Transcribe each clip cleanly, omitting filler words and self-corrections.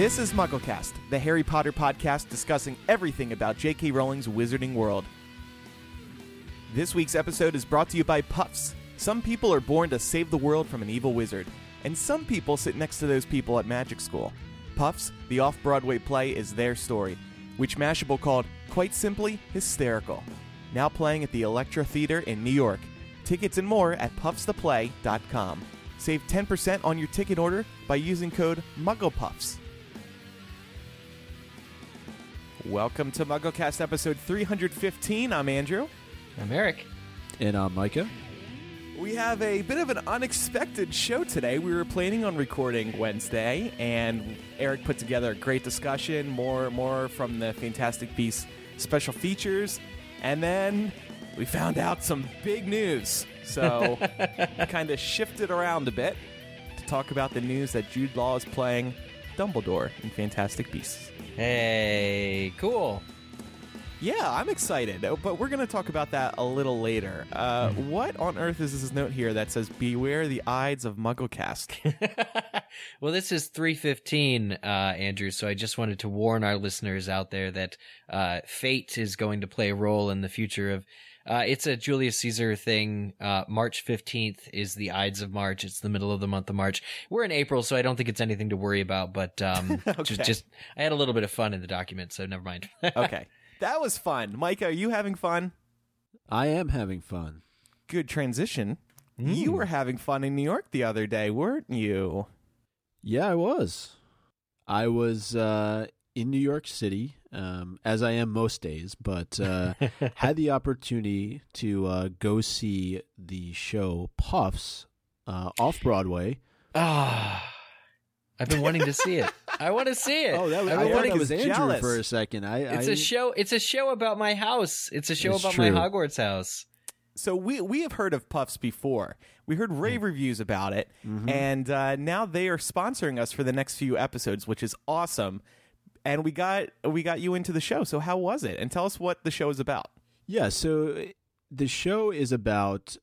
This is MuggleCast, the Harry Potter podcast discussing everything about J.K. Rowling's wizarding world. This week's episode is brought to you by Puffs. Some people are born to save the world from an evil wizard, and some people sit next to those people at magic school. Puffs, the off-Broadway play, is their story, which Mashable called, quite simply, hysterical. Now playing at the Electra Theater in New York. Tickets and more at puffstheplay.com. Save 10% on your ticket order by using code MugglePuffs. Welcome to MuggleCast episode 315. I'm Andrew. I'm Eric. And I'm Micah. We have a bit of an unexpected show today. We were planning on recording Wednesday, and Eric put together a great discussion, more from the Fantastic Beasts special features, and then we found out some big news. So kind of shifted around a bit to talk about the news that Jude Law is playing Dumbledore in Fantastic Beasts. Hey, cool. Yeah, I'm excited, but we're going to talk about that a little later. What on earth is this note here that says, beware the Ides of MuggleCast? Well, this is 315, Andrew, so I just wanted to warn our listeners out there that fate is going to play a role in the future of it's a Julius Caesar thing. March 15th is the Ides of March. It's the middle of the month of March. We're in April, so I don't think it's anything to worry about, but okay. just I had a little bit of fun in the document, so never mind. Okay. That was fun. Micah, are you having fun? I am having fun. Good transition. Mm. You were having fun in New York the other day, weren't you? Yeah, I was. I was in New York City, as I am most days, but had the opportunity to go see the show Puffs off-Broadway. Ah, I've been wanting to see it. I want to see it. Oh, that was Andrew jealous. For a second. It's a show. It's a show about my house. It's a show about true. My Hogwarts house. So we have heard of Puffs before. We heard rave reviews about it, and now they are sponsoring us for the next few episodes, which is awesome. And we got you into the show. So how was it? And tell us what the show is about. Yeah. So the show is about,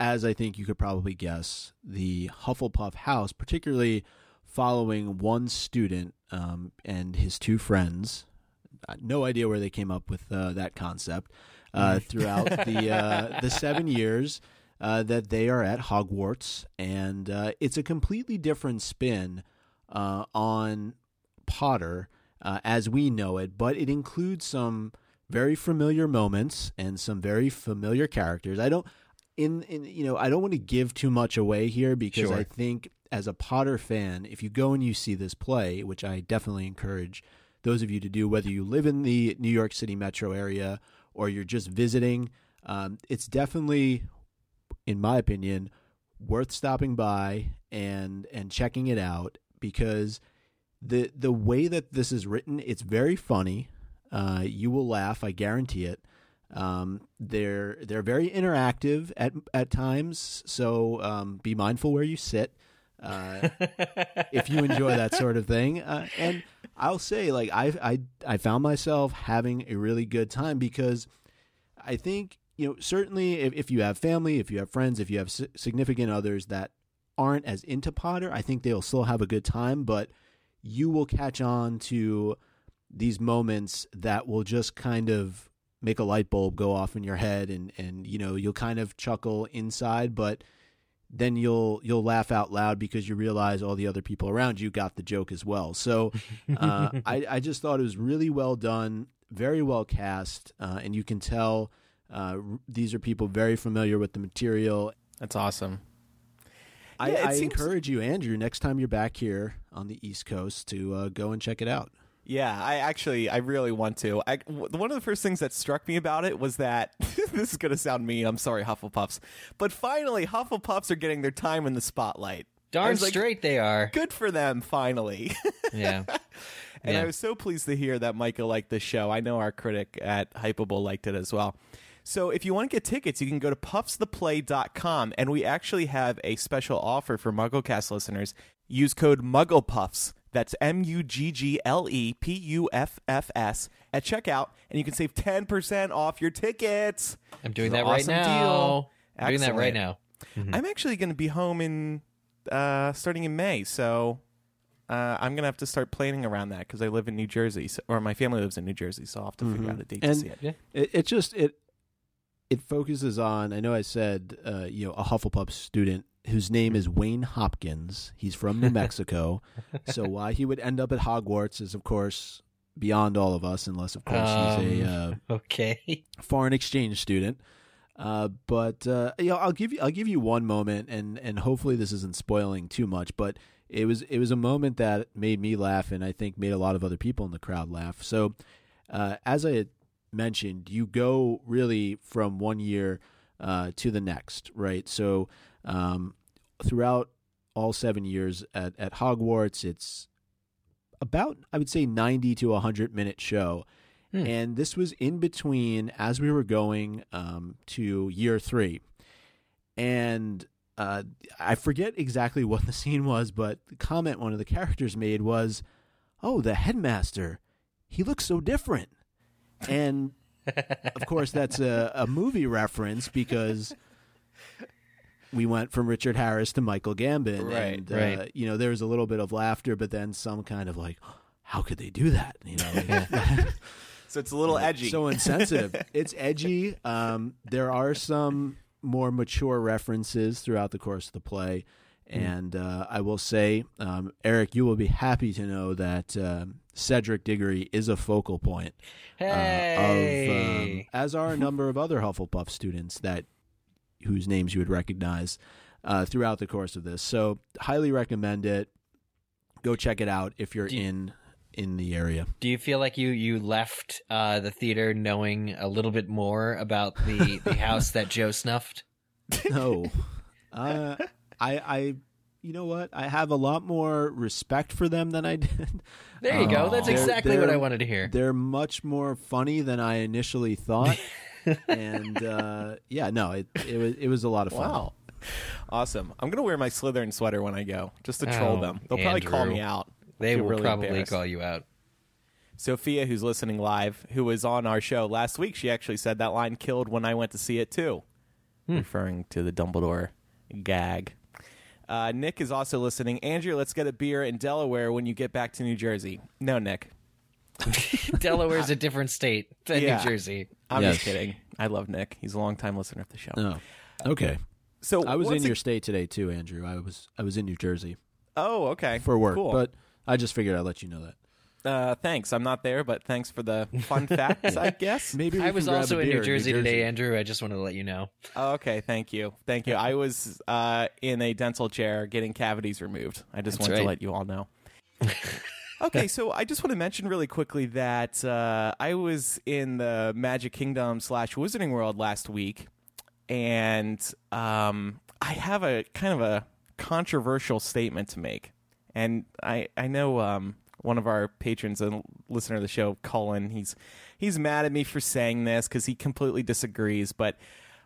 as I think you could probably guess, the Hufflepuff house, particularly following one student and his two friends. No idea where they came up with that concept throughout the 7 years that they are at Hogwarts. And it's a completely different spin on Potter as we know it, but it includes some very familiar moments and some very familiar characters. I don't want to give too much away here because I think as a Potter fan, if you go and you see this play, which I definitely encourage those of you to do, whether you live in the New York City metro area or you're just visiting, it's definitely, in my opinion, worth stopping by and checking it out because the way that this is written, it's very funny. You will laugh, I guarantee it. They're very interactive at times, so be mindful where you sit if you enjoy that sort of thing. And I'll say, like, I found myself having a really good time because I think, you know, certainly if you have family, if you have friends, if you have significant others that aren't as into Potter, I think they'll still have a good time, but you will catch on to these moments that will just kind of make a light bulb go off in your head and you know, you'll kind of chuckle inside, but then you'll laugh out loud because you realize all the other people around you got the joke as well. So I just thought it was really well done, very well cast, and you can tell these are people very familiar with the material. That's awesome. I encourage you, Andrew, next time you're back here on the East Coast to go and check it out. Yeah, I really want to. One of the first things that struck me about it was that, this is going to sound mean, I'm sorry, Hufflepuffs, but finally, Hufflepuffs are getting their time in the spotlight. Darn straight they are. Good for them, finally. Yeah. And I was so pleased to hear that Micah liked this show. I know our critic at Hypable liked it as well. So if you want to get tickets, you can go to puffstheplay.com, and we actually have a special offer for MuggleCast listeners. Use code MugglePuffs. That's MUGGLEPUFFS at checkout, and you can save 10% off your tickets. I'm doing that right now. I'm actually going to be home starting in May, so I'm going to have to start planning around that because I live in New Jersey, or my family lives in New Jersey, so I'll have to figure out a date to see it. Yeah. It focuses on, I know I said, a Hufflepuff student whose name is Wayne Hopkins. He's from New Mexico. So why he would end up at Hogwarts is, of course, beyond all of us, unless, of course, he's a foreign exchange student. I'll give you one moment, and hopefully this isn't spoiling too much, but it was a moment that made me laugh, and I think made a lot of other people in the crowd laugh. So, as I had mentioned, you go really from one year to the next, right? So throughout all 7 years at Hogwarts, it's about, I would say, 90 to 100 minute show. And this was in between as we were going to year 3. And I forget exactly what the scene was, but the comment one of the characters made was, "Oh, the headmaster, he looks so different." And, of course, that's a movie reference because we went from Richard Harris to Michael Gambon. Right, and, right. There was a little bit of laughter, but then some kind of like, how could they do that? So it's a little edgy. So insensitive. It's edgy. There are some more mature references throughout the course of the play. And I will say, Eric, you will be happy to know that Cedric Diggory is a focal point of, as are a number of other Hufflepuff students whose names you would recognize throughout the course of this. So highly recommend it. Go check it out if you're in the area. Do you feel like you left the theater knowing a little bit more about the house that Joe snuffed? No. I you know what? I have a lot more respect for them than I did. There you go. That's exactly what I wanted to hear. They're much more funny than I initially thought. And it was a lot of fun. Wow. Awesome. I'm going to wear my Slytherin sweater when I go, just to troll them. They'll probably call me out. They will really probably call you out. Sophia, who's listening live, who was on our show last week, she actually said that line killed when I went to see it too, referring to the Dumbledore gag. Nick is also listening. Andrew, let's get a beer in Delaware when you get back to New Jersey. No, Nick. Delaware's a different state than New Jersey. I'm just kidding. I love Nick. He's a longtime listener of the show. Oh, okay. So I was in your state today too, Andrew. I was in New Jersey. Oh, okay. For work, cool. But I just figured I'd let you know that. Thanks. I'm not there, but thanks for the fun facts, I guess. Maybe I was also in New Jersey today, Andrew. I just wanted to let you know. Oh, okay. Thank you. I was in a dental chair getting cavities removed. I just wanted to let you all know. Okay, so I just want to mention really quickly that I was in the Magic Kingdom / Wizarding World last week. And I have a kind of a controversial statement to make. And I know one of our patrons and listener of the show, Colin, he's mad at me for saying this because he completely disagrees. But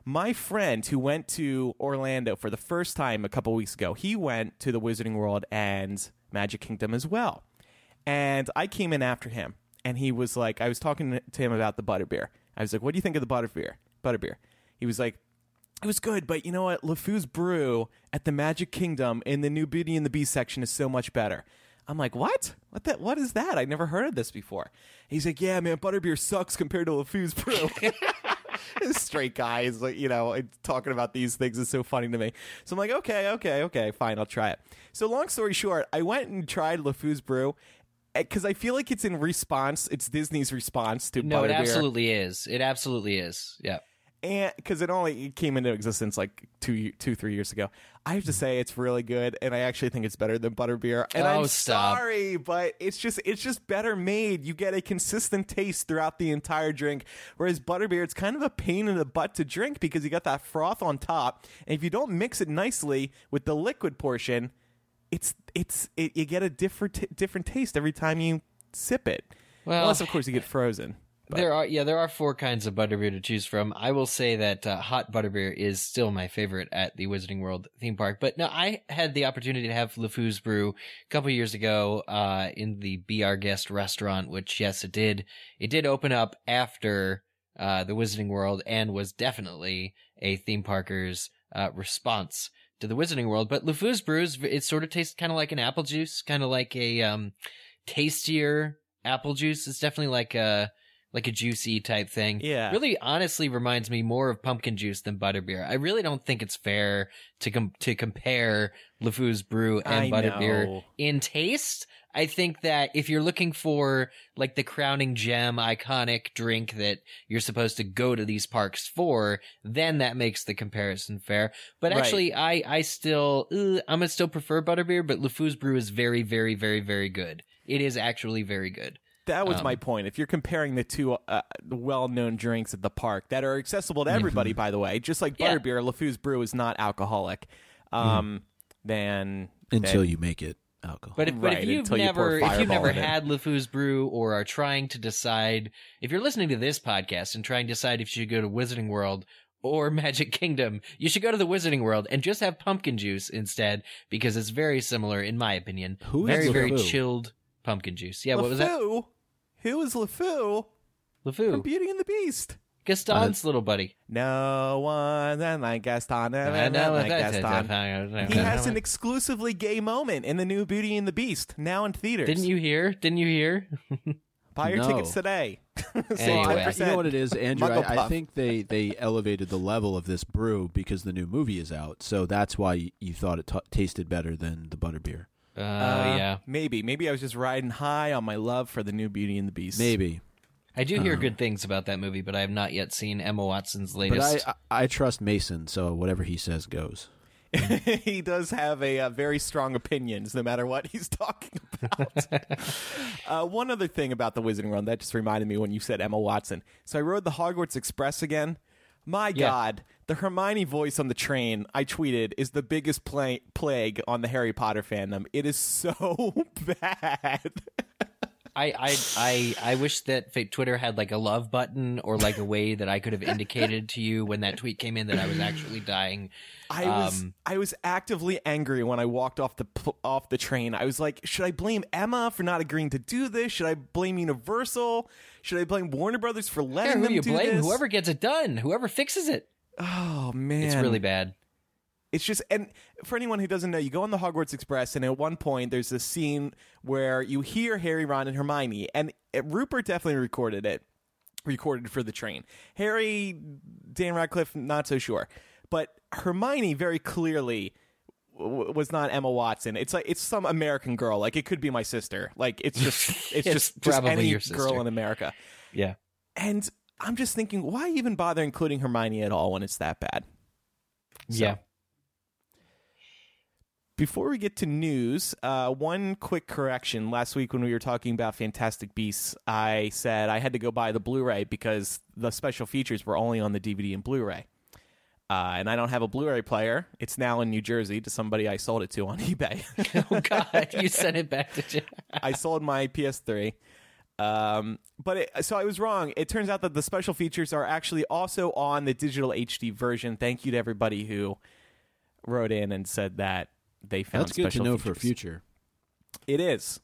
my friend who went to Orlando for the first time a couple weeks ago, he went to the Wizarding World and Magic Kingdom as well. And I came in after him. And he was like, I was talking to him about the Butterbeer. I was like, what do you think of the Butterbeer? He was like, it was good, but you know what? LeFou's Brew at the Magic Kingdom in the new Beauty and the Beast section is so much better. I'm like, what? What is that? I never heard of this before. He's like, yeah, man, Butterbeer sucks compared to LeFou's Brew. This straight guy is like, talking about these things is so funny to me. So I'm like, okay, fine, I'll try it. So long story short, I went and tried LeFou's Brew. Because I feel like it's in response. It's Disney's response to Butterbeer. No, it absolutely is. Yeah. And because it only came into existence like 3 years ago. I have to say it's really good, and I actually think it's better than Butterbeer. And sorry, but it's just better made. You get a consistent taste throughout the entire drink, whereas Butterbeer, it's kind of a pain in the butt to drink because you got that froth on top, and if you don't mix it nicely with the liquid portion, it's you get a different taste every time you sip it. Well, unless of course you get frozen. But. There are 4 kinds of Butterbeer to choose from. I will say that hot Butterbeer is still my favorite at the Wizarding World theme park. But no, I had the opportunity to have LeFou's Brew a couple years ago in the Be Our Guest restaurant, which, yes, it did open up after the Wizarding World and was definitely a theme parker's response to the Wizarding World. But LeFou's brews, it sort of tastes kind of like an apple juice, kind of like a tastier apple juice. It's definitely like a juicy type thing. Yeah. Really honestly reminds me more of pumpkin juice than butterbeer. I really don't think it's fair to compare LeFou's brew and butterbeer in taste. I think that if you're looking for like the crowning gem iconic drink that you're supposed to go to these parks for, then that makes the comparison fair. But actually, right. I'm going to still prefer butterbeer, but LeFou's brew is very, very, very, very good. It is actually very good. That was my point. If you're comparing the two well-known drinks at the park that are accessible to everybody, by the way, just like butterbeer, LeFou's brew is not alcoholic. Until you make it alcohol. But if you've never had LeFou's brew or are trying to decide, if you're listening to this podcast and trying to decide if you should go to Wizarding World or Magic Kingdom, you should go to the Wizarding World and just have pumpkin juice instead, because it's very similar, in my opinion. Very chilled pumpkin juice. Yeah, LeFou? What was that? Who is LeFou? LeFou from Beauty and the Beast. Gaston's little buddy. No one like Gaston. He has an exclusively gay moment in the new Beauty and the Beast, now in theaters. Didn't you hear? Buy your tickets today. Anyway. You know what it is, Andrew? I think they elevated the level of this brew because the new movie is out, so that's why you thought it tasted better than the butterbeer. Yeah. Maybe I was just riding high on my love for the new Beauty and the Beast. Maybe. I do hear good things about that movie, but I have not yet seen Emma Watson's latest. But I trust Mason, so whatever he says goes. He does have a very strong opinions, no matter what he's talking about. One other thing about the Wizarding World that just reminded me when you said Emma Watson. So I rode the Hogwarts Express again. My God, the Hermione voice on the train, I tweeted, is the biggest plague on the Harry Potter fandom. It is so bad. I wish that Twitter had like a love button or like a way that I could have indicated to you when that tweet came in that I was actually dying. I was actively angry when I walked off the train. I was like, should I blame Emma for not agreeing to do this? Should I blame Universal? Should I blame Warner Brothers for letting them do this? Whoever gets it done, whoever fixes it. Oh man, it's really bad. It's just, and for anyone who doesn't know, you go on the Hogwarts Express, and at one point there's this scene where you hear Harry, Ron, and Hermione, and Rupert definitely recorded for the train. Harry, Dan Radcliffe, not so sure, but Hermione very clearly was not Emma Watson. It's like, it's some American girl. Like, it could be my sister. Like, it's just it's just any girl in America. Yeah, and I'm just thinking, why even bother including Hermione at all when it's that bad? So. Yeah. Before we get to news, one quick correction. Last week when we were talking about Fantastic Beasts, I said I had to go buy the Blu-ray because the special features were only on the DVD and Blu-ray. And I don't have a Blu-ray player. It's now in New Jersey to somebody I sold it to on eBay. Oh, God. You sent it back to Jack. I sold my PS3. So I was wrong. It turns out that the special features are actually also on the digital HD version. Thank you to everybody who wrote in and said that. They found special features. That's good to know for future. It is.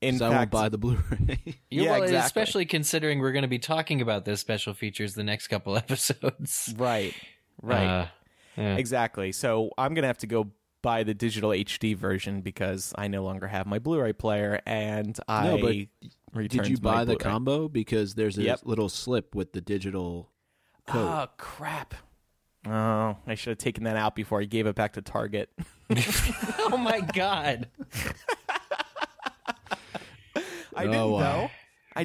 In fact, I won't buy the Blu-ray. Yeah, well, exactly. Especially considering we're going to be talking about those special features the next couple episodes. Right. Yeah. Exactly. So I'm going to have to go buy the digital HD version because I no longer have my Blu-ray player, and did you buy the combo? Because there's a little slip with the digital code. Oh, crap. Oh, I should have taken that out before I gave it back to Target. Oh, my God. I didn't know.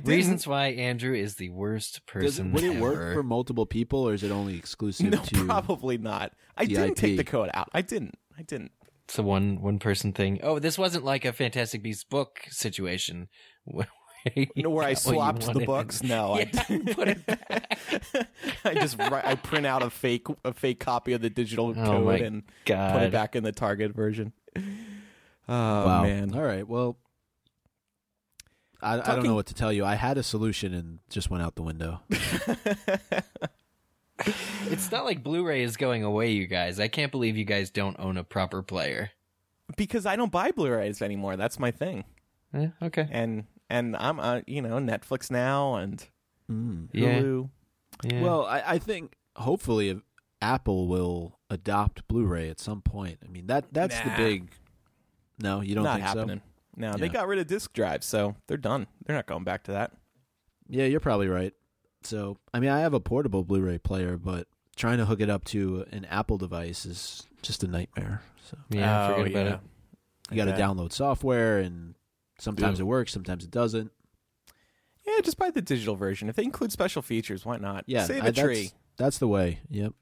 Reasons why Andrew is the worst person ever. Would it work for multiple people, or is it only exclusive to... No, probably not. I didn't take the code out. I didn't. It's a one person thing. Oh, this wasn't like a Fantastic Beasts book situation. Where I swapped the books? No, yeah, I put it back. I print out a fake copy of the digital code and put it back in the Target version. Oh, wow. Man. All right. Well, I don't know what to tell you. I had a solution and just went out the window. It's not like Blu-ray is going away, you guys. I can't believe you guys don't own a proper player. Because I don't buy Blu-rays anymore. That's my thing. Yeah, okay. And I'm, Netflix now and Hulu. Yeah. Well, I think hopefully Apple will adopt Blu-ray at some point. I mean, that's the big... No, you don't think so? Not happening. No, yeah. They got rid of disc drives, so they're done. They're not going back to that. Yeah, you're probably right. So, I mean, I have a portable Blu-ray player, but trying to hook it up to an Apple device is just a nightmare. So, yeah, forget about it. You got to download software, and sometimes it works, sometimes it doesn't. Yeah, just buy the digital version. If they include special features, why not? Yeah, save a tree. That's the way. Yep.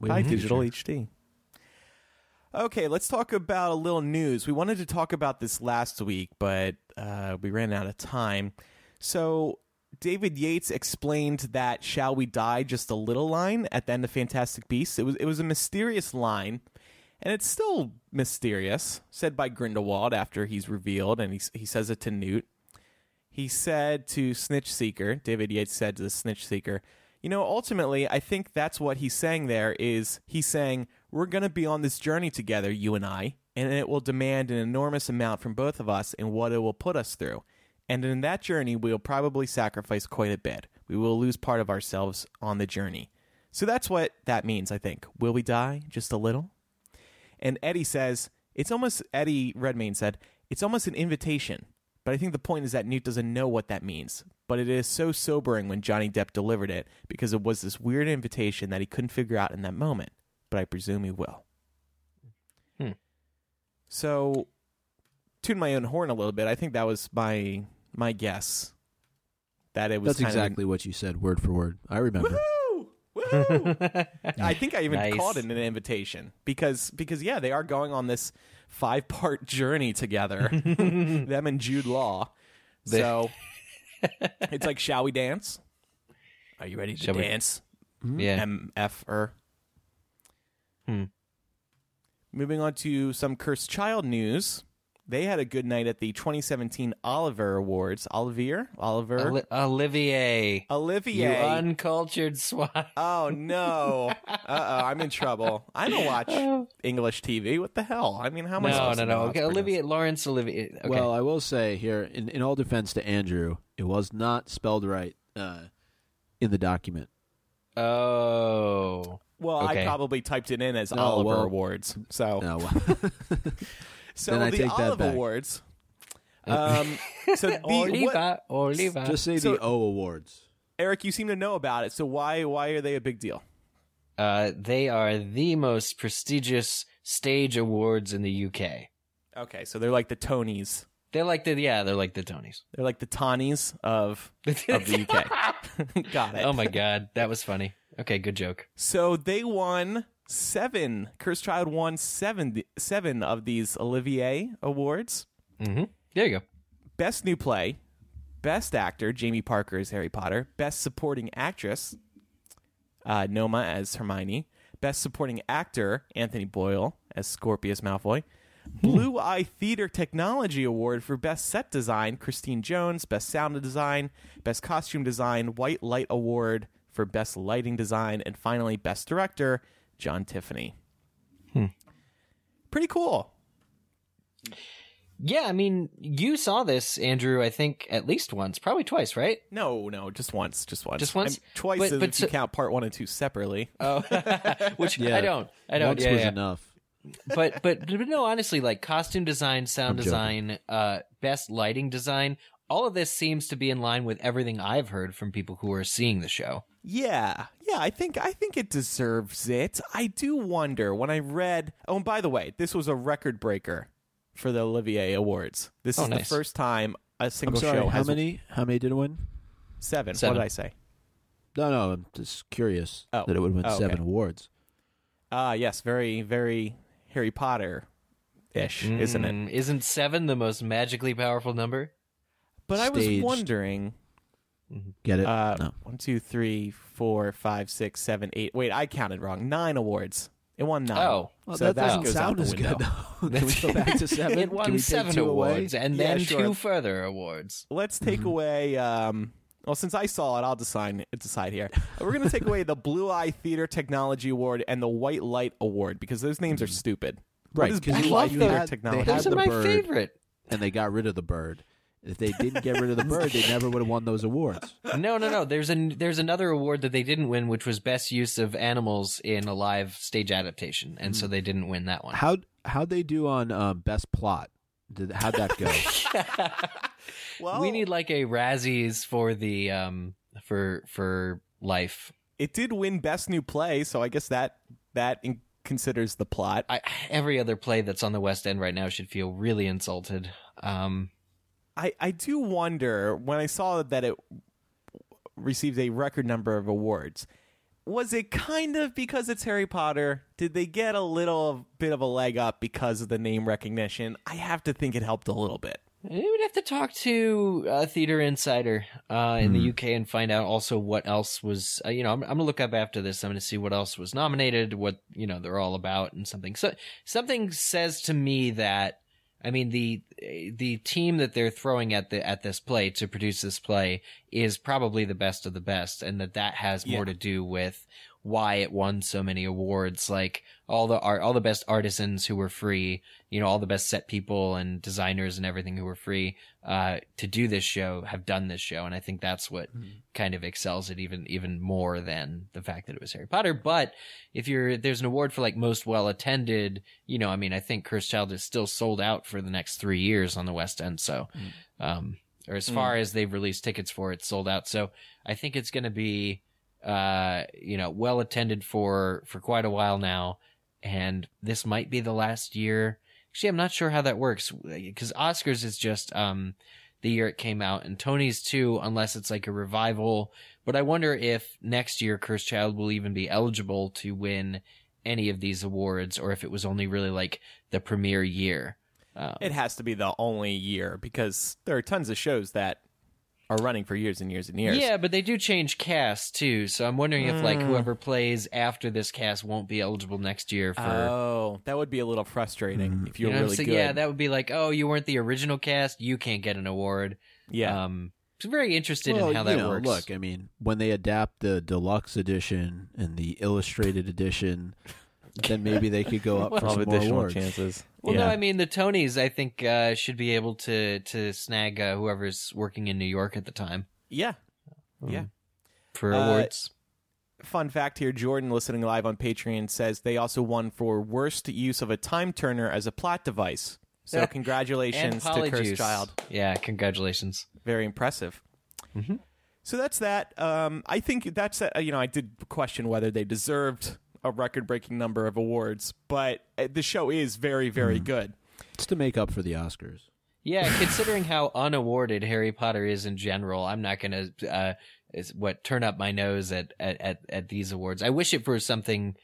Buy digital HD. Okay, let's talk about a little news. We wanted to talk about this last week, but we ran out of time. So David Yates explained that "Shall We Die Just a Little" line at the end of Fantastic Beasts. It was a mysterious line, and it's still mysterious, said by Grindelwald after he's revealed, and he says it to Newt. He said to Snitch Seeker, David Yates said to the Snitch Seeker, you know, ultimately, I think that's what he's saying there is he's saying, we're going to be on this journey together, you and it will demand an enormous amount from both of us and what it will put us through. And in that journey, we'll probably sacrifice quite a bit. We will lose part of ourselves on the journey. So that's what that means, I think. Will we die just a little? And Eddie says, Eddie Redmayne said, it's almost an invitation. But I think the point is that Newt doesn't know what that means. But it is so sobering when Johnny Depp delivered it because it was this weird invitation that he couldn't figure out in that moment. But I presume he will. So, tune my own horn a little bit. I think that was my guess. That it was. That's exactly what you said, word for word. I remember. Woohoo! I think I even called it an invitation because yeah, they are going on this 5-part journey together. Them and Jude Law. So it's like, shall we dance? Are you ready to dance? Yeah. MFR. Moving on to some Cursed Child news. They had a good night at the 2017 Olivier Awards. Olivier. You uncultured swat. Oh, no. Uh-oh, I'm in trouble. I don't watch English TV. What the hell? I mean, how am I supposed to know? Okay, Laurence Olivier. Okay. Well, I will say here, in all defense to Andrew, it was not spelled right in the document. Oh. Well, okay. I probably typed it in as Awards. So. No, well. So the Olivier Awards. So Olivier. Just say the O Awards. Eric, you seem to know about it. So why are they a big deal? They are the most prestigious stage awards in the UK. Okay, so they're like the Tonys. They're like the Tonys. They're like the Tonnies of the UK. Got it. Oh my God, that was funny. Okay, good joke. So they won. Cursed Child won seven of these Olivier Awards. Mm-hmm. There you go. Best New Play, Best Actor, Jamie Parker as Harry Potter, Best Supporting Actress, Noma as Hermione, Best Supporting Actor, Anthony Boyle as Scorpius Malfoy, Blue Eye Theater Technology Award for Best Set Design, Christine Jones, Best Sound Design, Best Costume Design, White Light Award for Best Lighting Design, and finally Best Director, John Tiffany. Pretty cool. Yeah, I mean, you saw this, Andrew, I think at least once, probably twice, right? No, just once. Just once? Twice, if you count part 1 and 2 separately. Oh, which I don't. Once was enough. But no, honestly, like costume design, sound design, best lighting design, all of this seems to be in line with everything I've heard from people who are seeing the show. Yeah, I think it deserves it. I do wonder when I read. Oh, and by the way, this was a record breaker for the Olivier Awards. This is the first time a single show has. How many did it win? Seven. What did I say? No, I'm just curious that it would win 7 awards. Yes, very, very Harry Potter ish, isn't it? Isn't 7 the most magically powerful number? But staged. I was wondering. Get it? 1, 2, 3, 4, 5, 6, 7, 8. Wait, I counted wrong. 9 awards. It won 9. Oh, well, so that doesn't sound as good. Can we go back to 7? It won 7 awards away? And then 2 further awards. Let's take away. Well, since I saw it, I'll decide here. We're going to take away the Blue Eye Theater Technology Award and the White Light Award because those names are stupid. Right? Blue Eye Theater Technology. Those are my favorite. And they got rid of the bird. If they didn't get rid of the bird, they never would have won those awards. No. There's another award that they didn't win, which was best use of animals in a live stage adaptation, and so they didn't win that one. How'd they do on best plot? How'd that go? Well, we need like a Razzies for the for Life. It did win best new play, so I guess that considers the plot. Every other play that's on the West End right now should feel really insulted. I do wonder, when I saw that it received a record number of awards, was it kind of because it's Harry Potter? Did they get a little bit of a leg up because of the name recognition? I have to think it helped a little bit. We would have to talk to a theater insider in the UK and find out also what else was, I'm going to look up after this. I'm going to see what else was nominated, what, they're all about and something. So something says to me that, the team that they're throwing at this play to produce this play is probably the best of the best, and that has more to do with why it won so many awards, like all the best artisans who were free, all the best set people and designers and everything who were free to do this show have done this show, and I think that's what kind of excels it even more than the fact that it was Harry Potter. But there's an award for like most well attended, I think Cursed Child is still sold out for the next 3 years on the West End, so or as far as they've released tickets for, it's sold out, so I think it's going to be well attended for quite a while now, and this might be the last year. Actually, I'm not sure how that works, because Oscars is just the year it came out, and Tony's too, unless it's like a revival. But I wonder if next year Cursed Child will even be eligible to win any of these awards, or if it was only really like the premiere year. It has to be the only year, because there are tons of shows that are running for years and years and years. Yeah, but they do change casts too, so I'm wondering if like whoever plays after this cast won't be eligible next year for... Oh, that would be a little frustrating if you're really good. Yeah, that would be like, oh, you weren't the original cast, you can't get an award. Yeah. I'm very interested in how that works. Look, when they adapt the deluxe edition and the illustrated edition... then maybe they could go up for some additional more chances. Well, yeah. No, the Tonys, I think, should be able to snag whoever's working in New York at the time. Yeah. Yeah. For awards. Fun fact here, Jordan, listening live on Patreon, says they also won for worst use of a time turner as a plot device. So congratulations to Cursed Child. Yeah, congratulations. Very impressive. Mm-hmm. So that's that. I think that's, I did question whether they deserved a record-breaking number of awards, but the show is very, very good. It's to make up for the Oscars. Yeah, considering how unawarded Harry Potter is in general, I'm not going to turn up my nose at these awards. I wish it were for something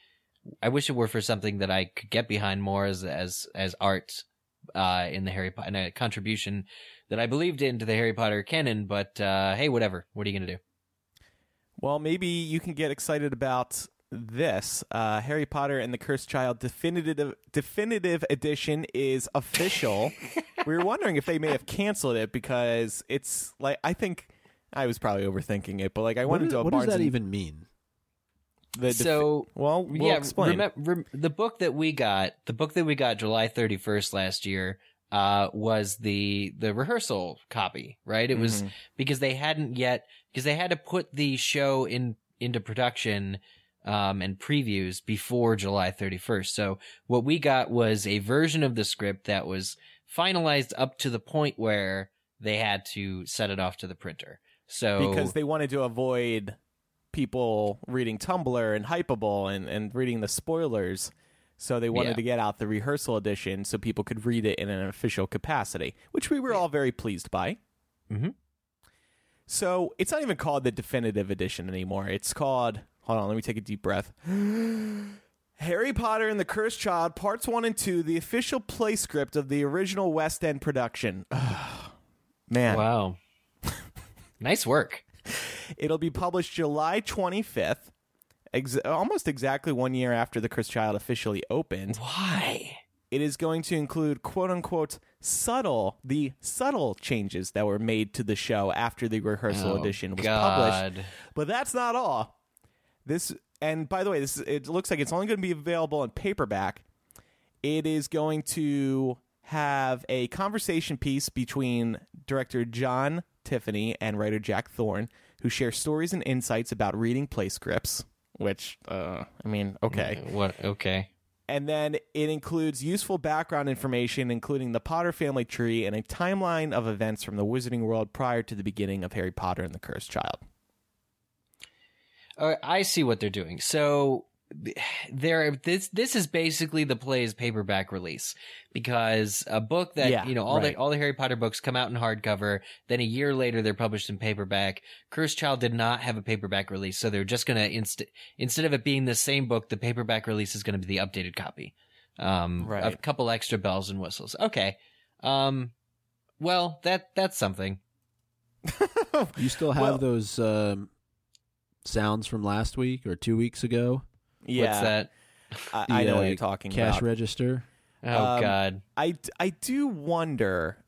that I could get behind more as art in the Harry Potter, and a contribution that I believed in to the Harry Potter canon. But hey, whatever. What are you going to do? Well, maybe you can get excited about this. Harry Potter and the Cursed Child definitive edition is official. We were wondering if they may have canceled it, because it's like, I think I was probably overthinking it, but like I went to a Barnes. What does that even mean? We'll explain. The book that we got July 31st last year was the rehearsal copy, right? It was because they had to put the show into production and previews before July 31st. So what we got was a version of the script that was finalized up to the point where they had to set it off to the printer. So because they wanted to avoid people reading Tumblr and Hypable and reading the spoilers. So they wanted to get out the rehearsal edition so people could read it in an official capacity, which we were all very pleased by. Mm-hmm. So it's not even called the definitive edition anymore. It's called... Hold on, let me take a deep breath. Harry Potter and the Cursed Child, Parts 1 and 2, the official play script of the original West End production. Man. Wow. Nice work. It'll be published July 25th, almost exactly 1 year after the Cursed Child officially opened. Why? It is going to include, quote-unquote, the subtle changes that were made to the show after the rehearsal edition was published. But that's not all. It looks like it's only going to be available in paperback. It is going to have a conversation piece between director John Tiffany and writer Jack Thorne, who share stories and insights about reading play scripts, which, I mean, okay. What? Okay. And then it includes useful background information, including the Potter family tree and a timeline of events from the Wizarding World prior to the beginning of Harry Potter and the Cursed Child. I see what they're doing. So this is basically the play's paperback release, because a book that, you know, all the Harry Potter books come out in hardcover, then a year later they're published in paperback. Cursed Child did not have a paperback release, so they're just going to instead of it being the same book, the paperback release is going to be the updated copy. A couple extra bells and whistles. Okay. Well, that's something. You still have those sounds from last week or 2 weeks ago? Yeah. What's that? I know what you're talking about. Cash register. Oh, God. I do wonder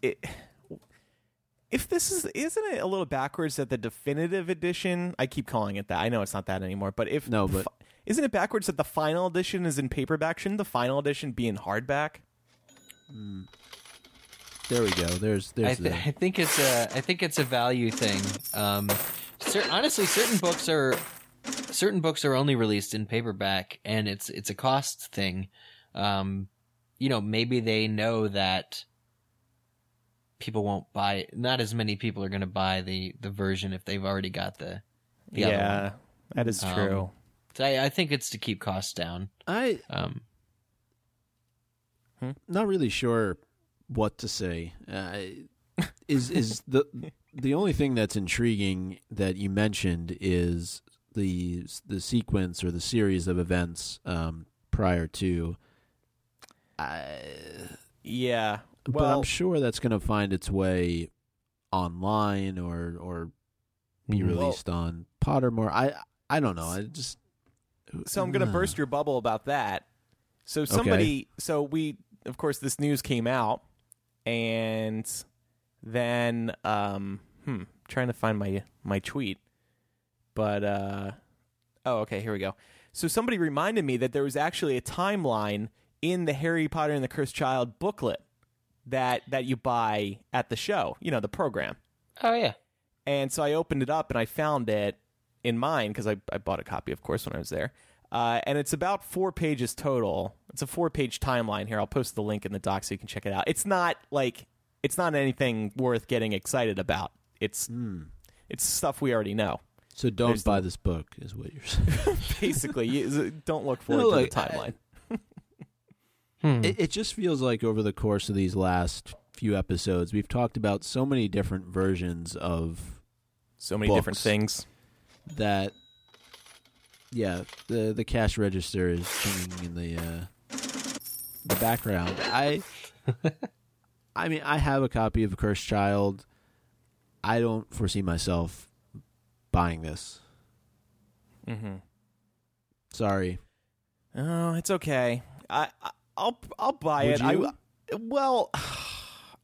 if this isn't it a little backwards that the definitive edition, I keep calling it that. I know it's not that anymore, but isn't it backwards that the final edition is in paperback? Shouldn't the final edition be in hardback? Mm. There we go. I think it's a value thing. Honestly, certain books are only released in paperback, and it's a cost thing. You know, maybe they know that people won't buy it. Not as many people are going to buy the version if they've already got the other one. Yeah, that is true. So I think it's to keep costs down. I'm not really sure what to say. Is the only thing that's intriguing that you mentioned is the sequence or the series of events prior to. Yeah. Well, but I'm sure that's going to find its way online or be released on Pottermore. I don't know. So I'm going to burst your bubble about that. So of course, this news came out, and then trying to find my tweet. But, okay, here we go. So somebody reminded me that there was actually a timeline in the Harry Potter and the Cursed Child booklet that you buy at the show, you know, the program. Oh, yeah. And so I opened it up, and I found it in mine, because I bought a copy, of course, when I was there. And it's about 4 pages total. It's a 4-page timeline here. I'll post the link in the doc so you can check it out. It's not anything worth getting excited about. It's stuff we already know. So don't buy this book, is what you're saying. Basically, don't look forward to the timeline. It just feels like over the course of these last few episodes, we've talked about so many different versions of so many different things that, yeah, the cash register is singing in the background. I mean, I have a copy of Cursed Child. I don't foresee myself buying this. Mm-hmm. Sorry. Oh, it's okay. I'll buy it. I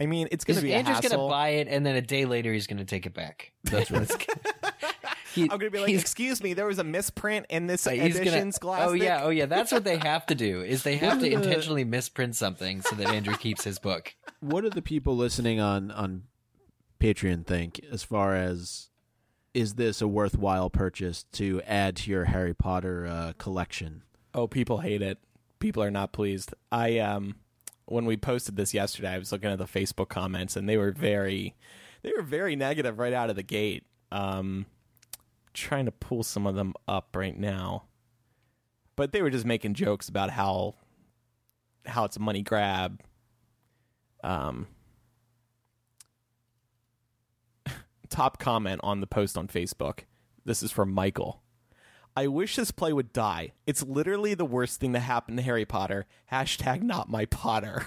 mean, it's going to be a hassle. Andrew's going to buy it, and then a day later, he's going to take it back. That's what it's I'm going to be like, excuse me, there was a misprint in this edition's Scholastic. Oh yeah. That's what they have to do, is they have to intentionally misprint something so that Andrew keeps his book. What do the people listening on Patreon think as far as, is this a worthwhile purchase to add to your Harry Potter collection? Oh, people hate it. People are not pleased. When we posted this yesterday, I was looking at the Facebook comments, and they were very negative right out of the gate. Trying to pull some of them up right now, but they were just making jokes about how it's a money grab. Top comment on the post on Facebook. This is from Michael. I wish this play would die. It's literally the worst thing that happened to Harry Potter. #NotMyPotter.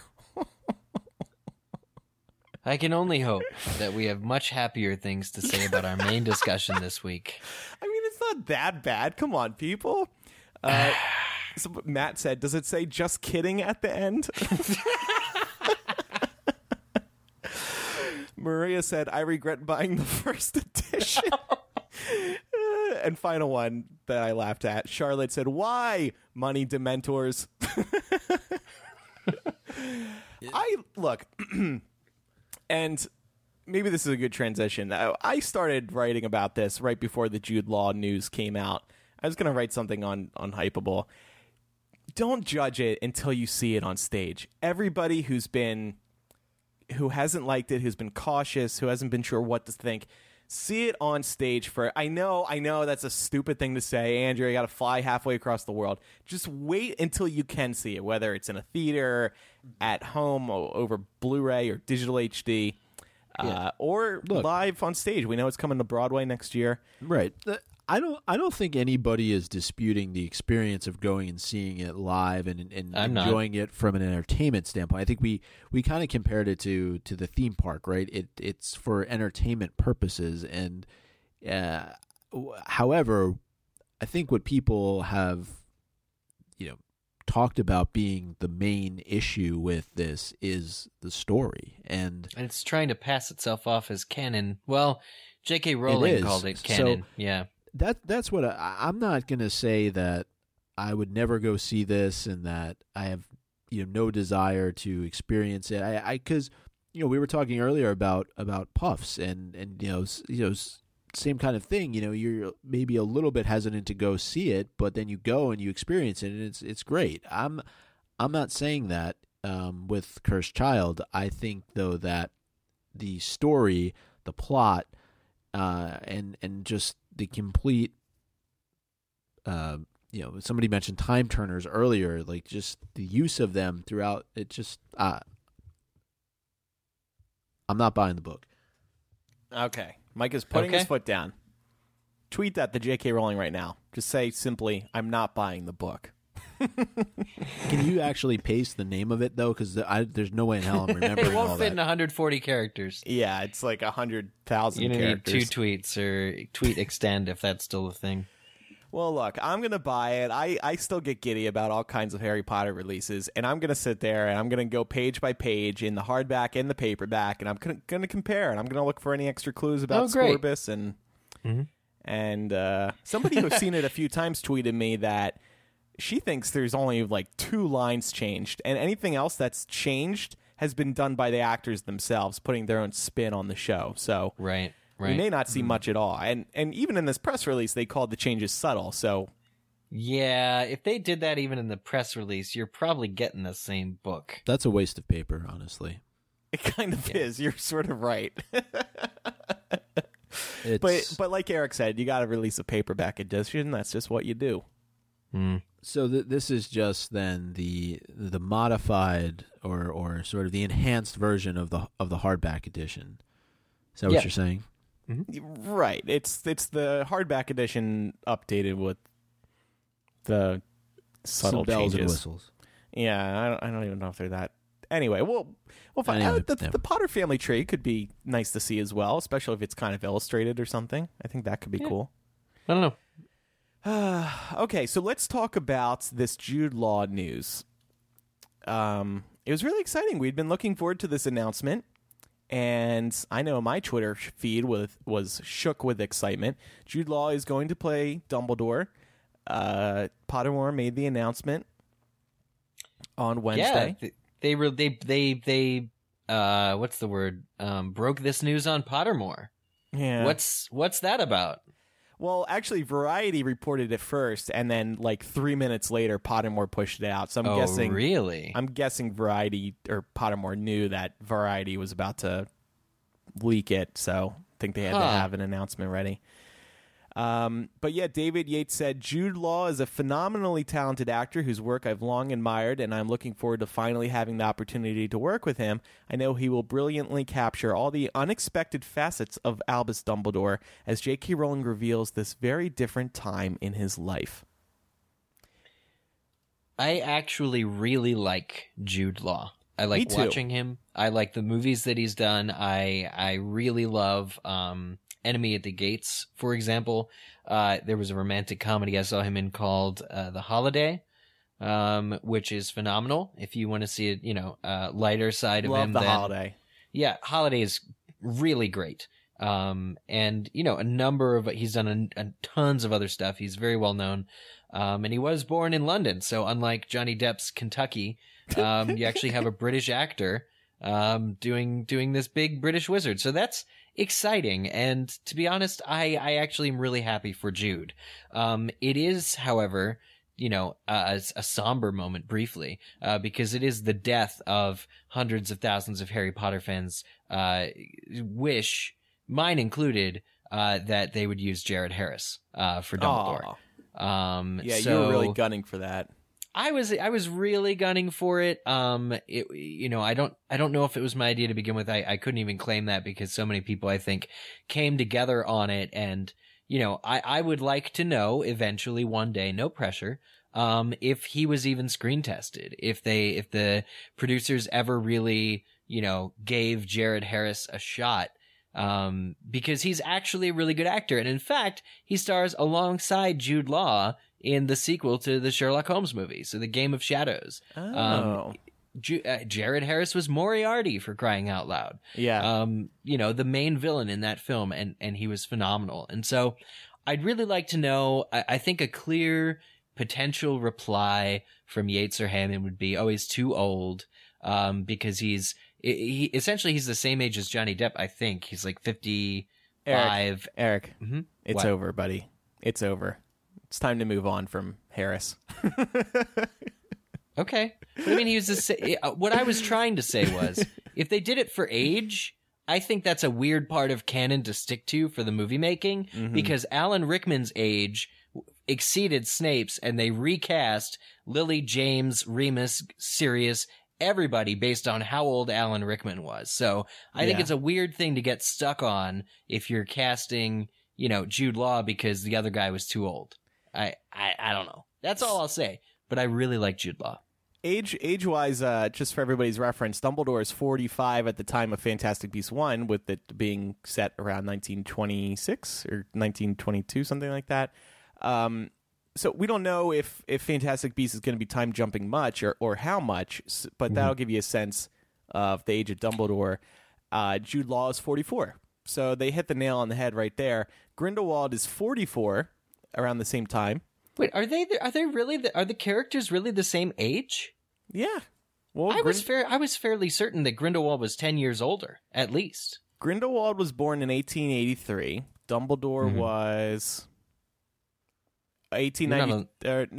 I can only hope that we have much happier things to say about our main discussion this week. I mean, it's not that bad. Come on, people. So Matt said, does it say just kidding at the end? Maria said, I regret buying the first edition. And final one that I laughed at. Charlotte said, why? Money dementors. Look, and maybe this is a good transition. I started writing about this right before the Jude Law news came out. I was going to write something on Hypable. Don't judge it until you see it on stage. Everybody who hasn't liked it, who's been cautious, who hasn't been sure what to think, see it on stage for. I know that's a stupid thing to say, Andrew. You got to fly halfway across the world. Just wait until you can see it, whether it's in a theater, at home, over Blu-ray or digital HD, or live on stage. We know it's coming to Broadway next year, right? I don't think anybody is disputing the experience of going and seeing it live and enjoying it from an entertainment standpoint. I think we kind of compared it to the theme park, right? It's for entertainment purposes, and however, I think what people have talked about being the main issue with this is the story, and it's trying to pass itself off as canon. Well, J.K. Rowling called it canon. So, yeah. That's what I'm not going to say that I would never go see this and that I have no desire to experience it. Because we were talking earlier about Puffs and same kind of thing. You're maybe a little bit hesitant to go see it, but then you go and you experience it, and it's great. I'm not saying that with Cursed Child. I think though that the story, the plot, and just the complete, somebody mentioned time turners earlier, like just the use of them throughout. It just, I'm not buying the book. Okay. Mike is putting his foot down. Tweet that to J.K. Rowling right now. Just say simply, I'm not buying the book. Can you actually paste the name of it though? Because there's no way in hell I'm remembering. It won't fit in 140 characters. Yeah, it's like 100,000 characters. You need 2 tweets or tweet extend if that's still a thing. Well, look, I'm gonna buy it. I still get giddy about all kinds of Harry Potter releases, and I'm gonna sit there and I'm gonna go page by page in the hardback and the paperback, and I'm gonna compare, and I'm gonna look for any extra clues about Scorbus and and somebody who's seen it a few times tweeted me that she thinks there's only like 2 lines changed, and anything else that's changed has been done by the actors themselves, putting their own spin on the show. So right. We may not see much at all. And even in this press release, they called the changes subtle. So yeah, if they did that even in the press release, you're probably getting the same book. That's a waste of paper, honestly. It kind of is. You're sort of right. But like Eric said, you got to release a paperback edition. That's just what you do. Mm. So this is just then the modified or sort of the enhanced version of the hardback edition. Is that what you're saying? Mm-hmm. Right. It's the hardback edition updated with the subtle bells and whistles. Yeah, I don't even know if they're that. Anyway, we'll find out. The Potter family tree could be nice to see as well, especially if it's kind of illustrated or something. I think that could be cool. I don't know. Okay, so let's talk about this Jude Law news. It was really exciting. We'd been looking forward to this announcement, and I know my Twitter feed was shook with excitement. Jude Law is going to play Dumbledore. Pottermore made the announcement on Wednesday. Yeah, they what's the word? Broke this news on Pottermore. Yeah, what's that about? Well, actually, Variety reported it first, and then like 3 minutes later, Pottermore pushed it out. So I'm guessing, really? I'm guessing Variety or Pottermore knew that Variety was about to leak it, so I think they had to have an announcement ready. But yeah, David Yates said, Jude Law is a phenomenally talented actor whose work I've long admired, and I'm looking forward to finally having the opportunity to work with him. I know he will brilliantly capture all the unexpected facets of Albus Dumbledore as J.K. Rowling reveals this very different time in his life. I actually really like Jude Law. I like watching him. I like the movies that he's done. I really love... Enemy at the Gates, for example. There was a romantic comedy I saw him in called The Holiday, which is phenomenal. If you want to see a lighter side of him. Love The Holiday. Yeah, Holiday is really great. And, you know, a number of, he's done tons of other stuff. He's very well known. And he was born in London. So unlike Johnny Depp's Kentucky, you actually have a British actor, doing this big British wizard. So that's exciting. And to be honest, I actually am really happy for Jude. It is, however, you know, a somber moment briefly, because it is the death of hundreds of thousands of Harry Potter fans, wish, mine included, that they would use Jared Harris for Dumbledore. Aww. Yeah, so you were really gunning for that. I was really gunning for it. It, you know, I don't know if it was my idea to begin with. I couldn't even claim that because so many people I think came together on it, and you know, I would like to know eventually one day, no pressure, if he was even screen tested, if the producers ever really, you know, gave Jared Harris a shot. Because he's actually a really good actor. And in fact, he stars alongside Jude Law in the sequel to the Sherlock Holmes movie. So The Game of Shadows. Oh. Jared Harris was Moriarty, for crying out loud. Yeah. You know, the main villain in that film, and he was phenomenal. And so I'd really like to know, I think a clear potential reply from Yates or Hammond would be, oh, he's too old. Because he essentially he's the same age as Johnny Depp. I think he's like 55. Eric, mm-hmm. It's over, buddy. It's over. It's time to move on from Harris. Okay, but I mean, he was what I was trying to say was, if they did it for age, I think that's a weird part of canon to stick to for the movie making, mm-hmm. because Alan Rickman's age exceeded Snape's, and they recast Lily, James, Remus, Sirius. Everybody based on how old Alan Rickman was. So I think it's a weird thing to get stuck on if you're casting, you know, Jude Law because the other guy was too old. I don't know. That's all I'll say. But I really like Jude Law. Age-wise, just for everybody's reference, Dumbledore is 45 at the time of Fantastic Beasts 1, with it being set around 1926 or 1922, something like that. So we don't know if Fantastic Beasts is going to be time jumping much or how much, but that'll give you a sense of the age of Dumbledore. Jude Law is 44. So they hit the nail on the head right there. Grindelwald is 44 around the same time. Wait, are the characters really the same age? Yeah. Well, I was fairly certain that Grindelwald was 10 years older, at least. Grindelwald was born in 1883. Dumbledore was 1890.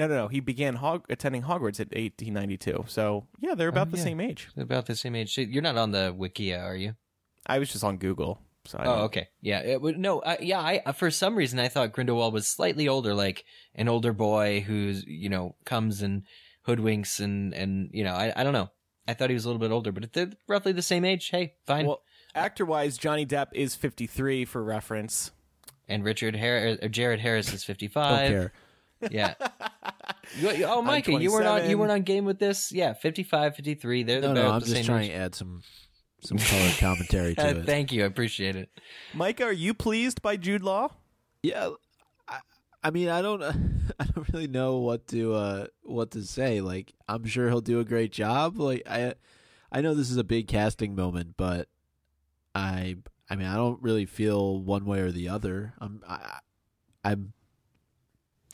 No. He began attending Hogwarts at 1892. So yeah, they're about the same age. They're about the same age. You're not on the Wikia, are you? I was just on Google. So okay. Yeah. I for some reason I thought Grindelwald was slightly older, like an older boy who's, you know, comes and hoodwinks and you know, I don't know. I thought he was a little bit older, but if they're roughly the same age, hey, fine. Well, actor-wise, Johnny Depp is 53 for reference. And Jared Harris is 55. Don't care. Yeah. Oh, Micah, you weren't on game with this. Yeah, 55, 53. They're the I'm just trying to add some color commentary to it. Thank you, I appreciate it. Micah, are you pleased by Jude Law? Yeah, I mean, I don't really know what to say. Like, I'm sure he'll do a great job. Like, I know this is a big casting moment, but I mean, I don't really feel one way or the other. I've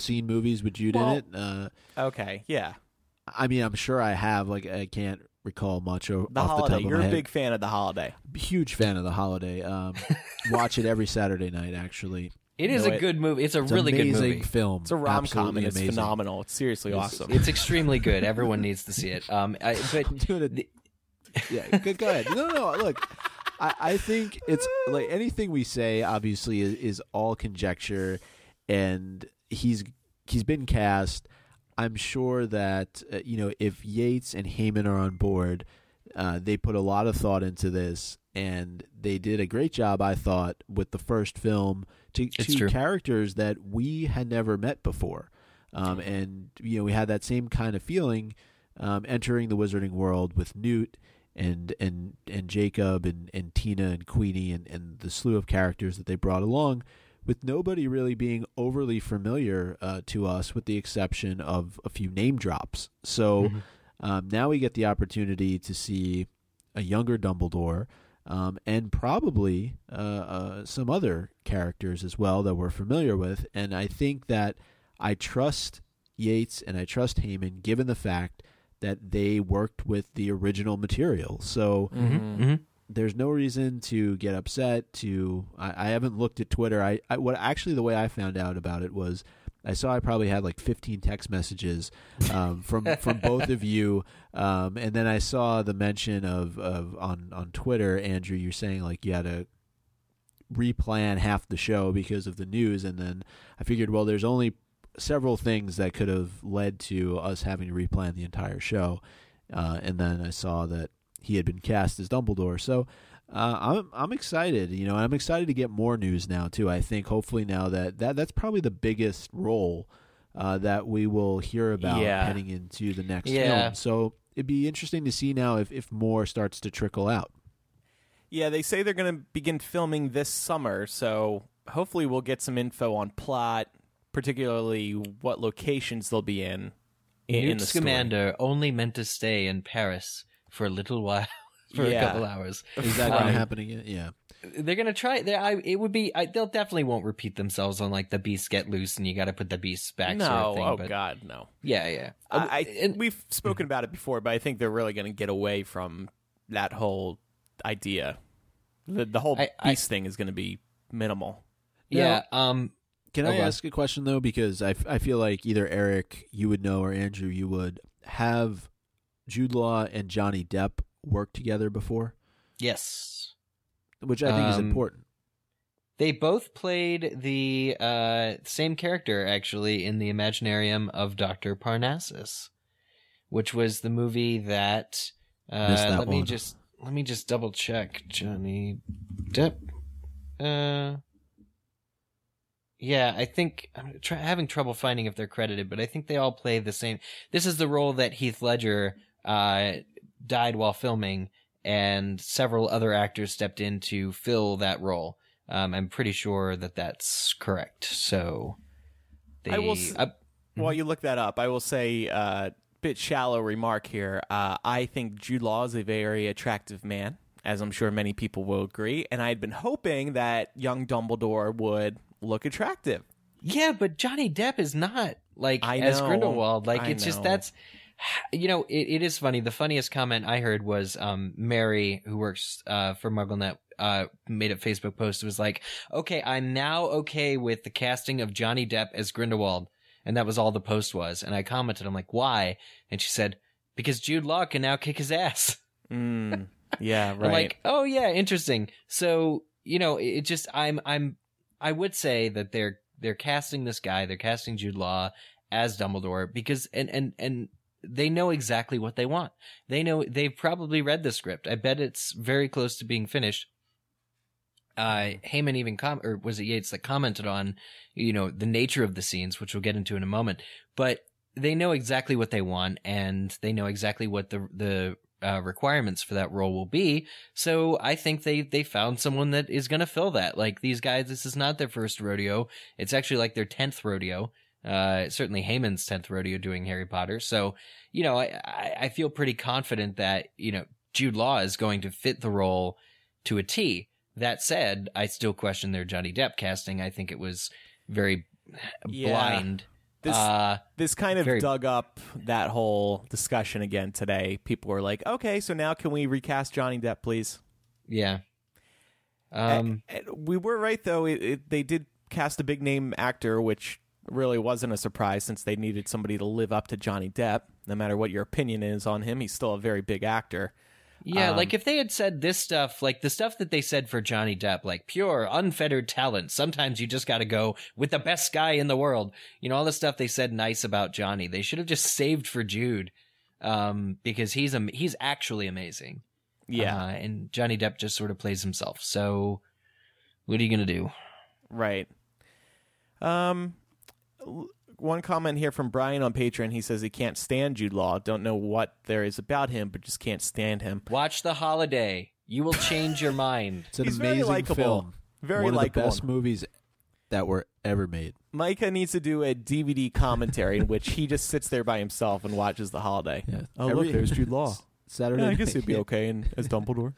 seen movies with Jude in it. Okay, yeah. I mean, I'm sure I have. Like, I can't recall much off the top of my head. You're a big fan of The Holiday. Huge fan of The Holiday. Watch it every Saturday night, actually. It is a good movie. It's a really good movie. Amazing film. It's a rom-com, and it's phenomenal. It's seriously awesome. It's extremely good. Everyone needs to see it. Yeah, go ahead. No, look. I think it's like anything we say obviously is all conjecture, and he's been cast. I'm sure that you know, if Yates and Heyman are on board, they put a lot of thought into this, and they did a great job, I thought, with the first film to characters that we had never met before, and you know, we had that same kind of feeling entering the wizarding world with Newt. And Jacob and Tina and Queenie and the slew of characters that they brought along, with nobody really being overly familiar to us, with the exception of a few name drops. So now we get the opportunity to see a younger Dumbledore, and probably some other characters as well that we're familiar with. And I think that I trust Yates and I trust Heyman, given the fact that they worked with the original material. So there's no reason to get upset. I haven't looked at Twitter. The way I found out about it was I saw I probably had like 15 text messages from both of you, and then I saw the mention of on Twitter, Andrew, you're saying like you had to replan half the show because of the news, and then I figured, well, there's only several things that could have led to us having to replan the entire show, and then I saw that he had been cast as Dumbledore. So I'm excited, I'm excited to get more news now too. I think hopefully now that's probably the biggest role that we will hear about heading into the next film. So it'd be interesting to see now if more starts to trickle out. Yeah, they say they're going to begin filming this summer, so hopefully we'll get some info on plot, particularly what locations they'll be in. Newt Scamander only meant to stay in Paris for a little while, for a couple hours. Is that going to happen again? Yeah, they're going to try. They'll definitely won't repeat themselves on like the beasts get loose and you got to put the beasts back. No, sort of thing, God, no. Yeah. We've spoken about it before, but I think they're really going to get away from that whole idea. The whole beast thing is going to be minimal. Yeah. Can I ask a question though? Because I feel like either Eric, you would know, or Andrew, you would. Have Jude Law and Johnny Depp worked together before? Yes. Which I think is important. They both played the same character, actually, in the Imaginarium of Dr. Parnassus, which was the movie that... Let me just double check. Johnny Depp. I think I'm having trouble finding if they're credited, but I think they all play the same. This is the role that Heath Ledger died while filming, and several other actors stepped in to fill that role. I'm pretty sure that that's correct. So I will while you look that up, I will say a bit shallow remark here. I think Jude Law is a very attractive man, as I'm sure many people will agree, and I had been hoping that young Dumbledore would look attractive. Yeah, but Johnny Depp is not as Grindelwald. It is funny. The funniest comment I heard was Mary, who works for MuggleNet, made a Facebook post. It was like, okay, I'm now okay with the casting of Johnny Depp as Grindelwald. And that was all the post was. And I commented, I'm like, why? And she said, because Jude Law can now kick his ass. Yeah, right. I'm like, oh yeah, interesting. So, I would say that they're casting this guy, they're casting Jude Law as Dumbledore because and they know exactly what they want. They know they've probably read the script. I bet it's very close to being finished. Heyman or was it Yates that commented on, the nature of the scenes, which we'll get into in a moment. But they know exactly what they want, and they know exactly what the requirements for that role will be. So I think they found someone that is going to fill that. Like these guys, this is not their first rodeo. It's actually like their 10th rodeo. Certainly Heyman's 10th rodeo doing Harry Potter. So, I feel pretty confident that, Jude Law is going to fit the role to a T. That said, I still question their Johnny Depp casting. I think it was very blind. This kind of dug up that whole discussion again today. People were like, okay, so now can we recast Johnny Depp, please? Yeah. We were right, though. They did cast a big-name actor, which really wasn't a surprise since they needed somebody to live up to Johnny Depp. No matter what your opinion is on him, he's still a very big actor. Yeah, if they had said this stuff, like the stuff that they said for Johnny Depp, like pure, unfettered talent. Sometimes you just got to go with the best guy in the world. All the stuff they said nice about Johnny, they should have just saved for Jude because he's actually amazing. Yeah. And Johnny Depp just sort of plays himself. So what are you going to do? Right. One comment here from Brian on Patreon. He says he can't stand Jude Law. Don't know what there is about him, but just can't stand him. Watch The Holiday. You will change your mind. It's an amazing film. Very likable. One of the best movies that were ever made. Micah needs to do a DVD commentary in which he just sits there by himself and watches The Holiday. Yeah. Oh, look, there's Jude Law. Saturday. Yeah, I guess he'd be okay as Dumbledore.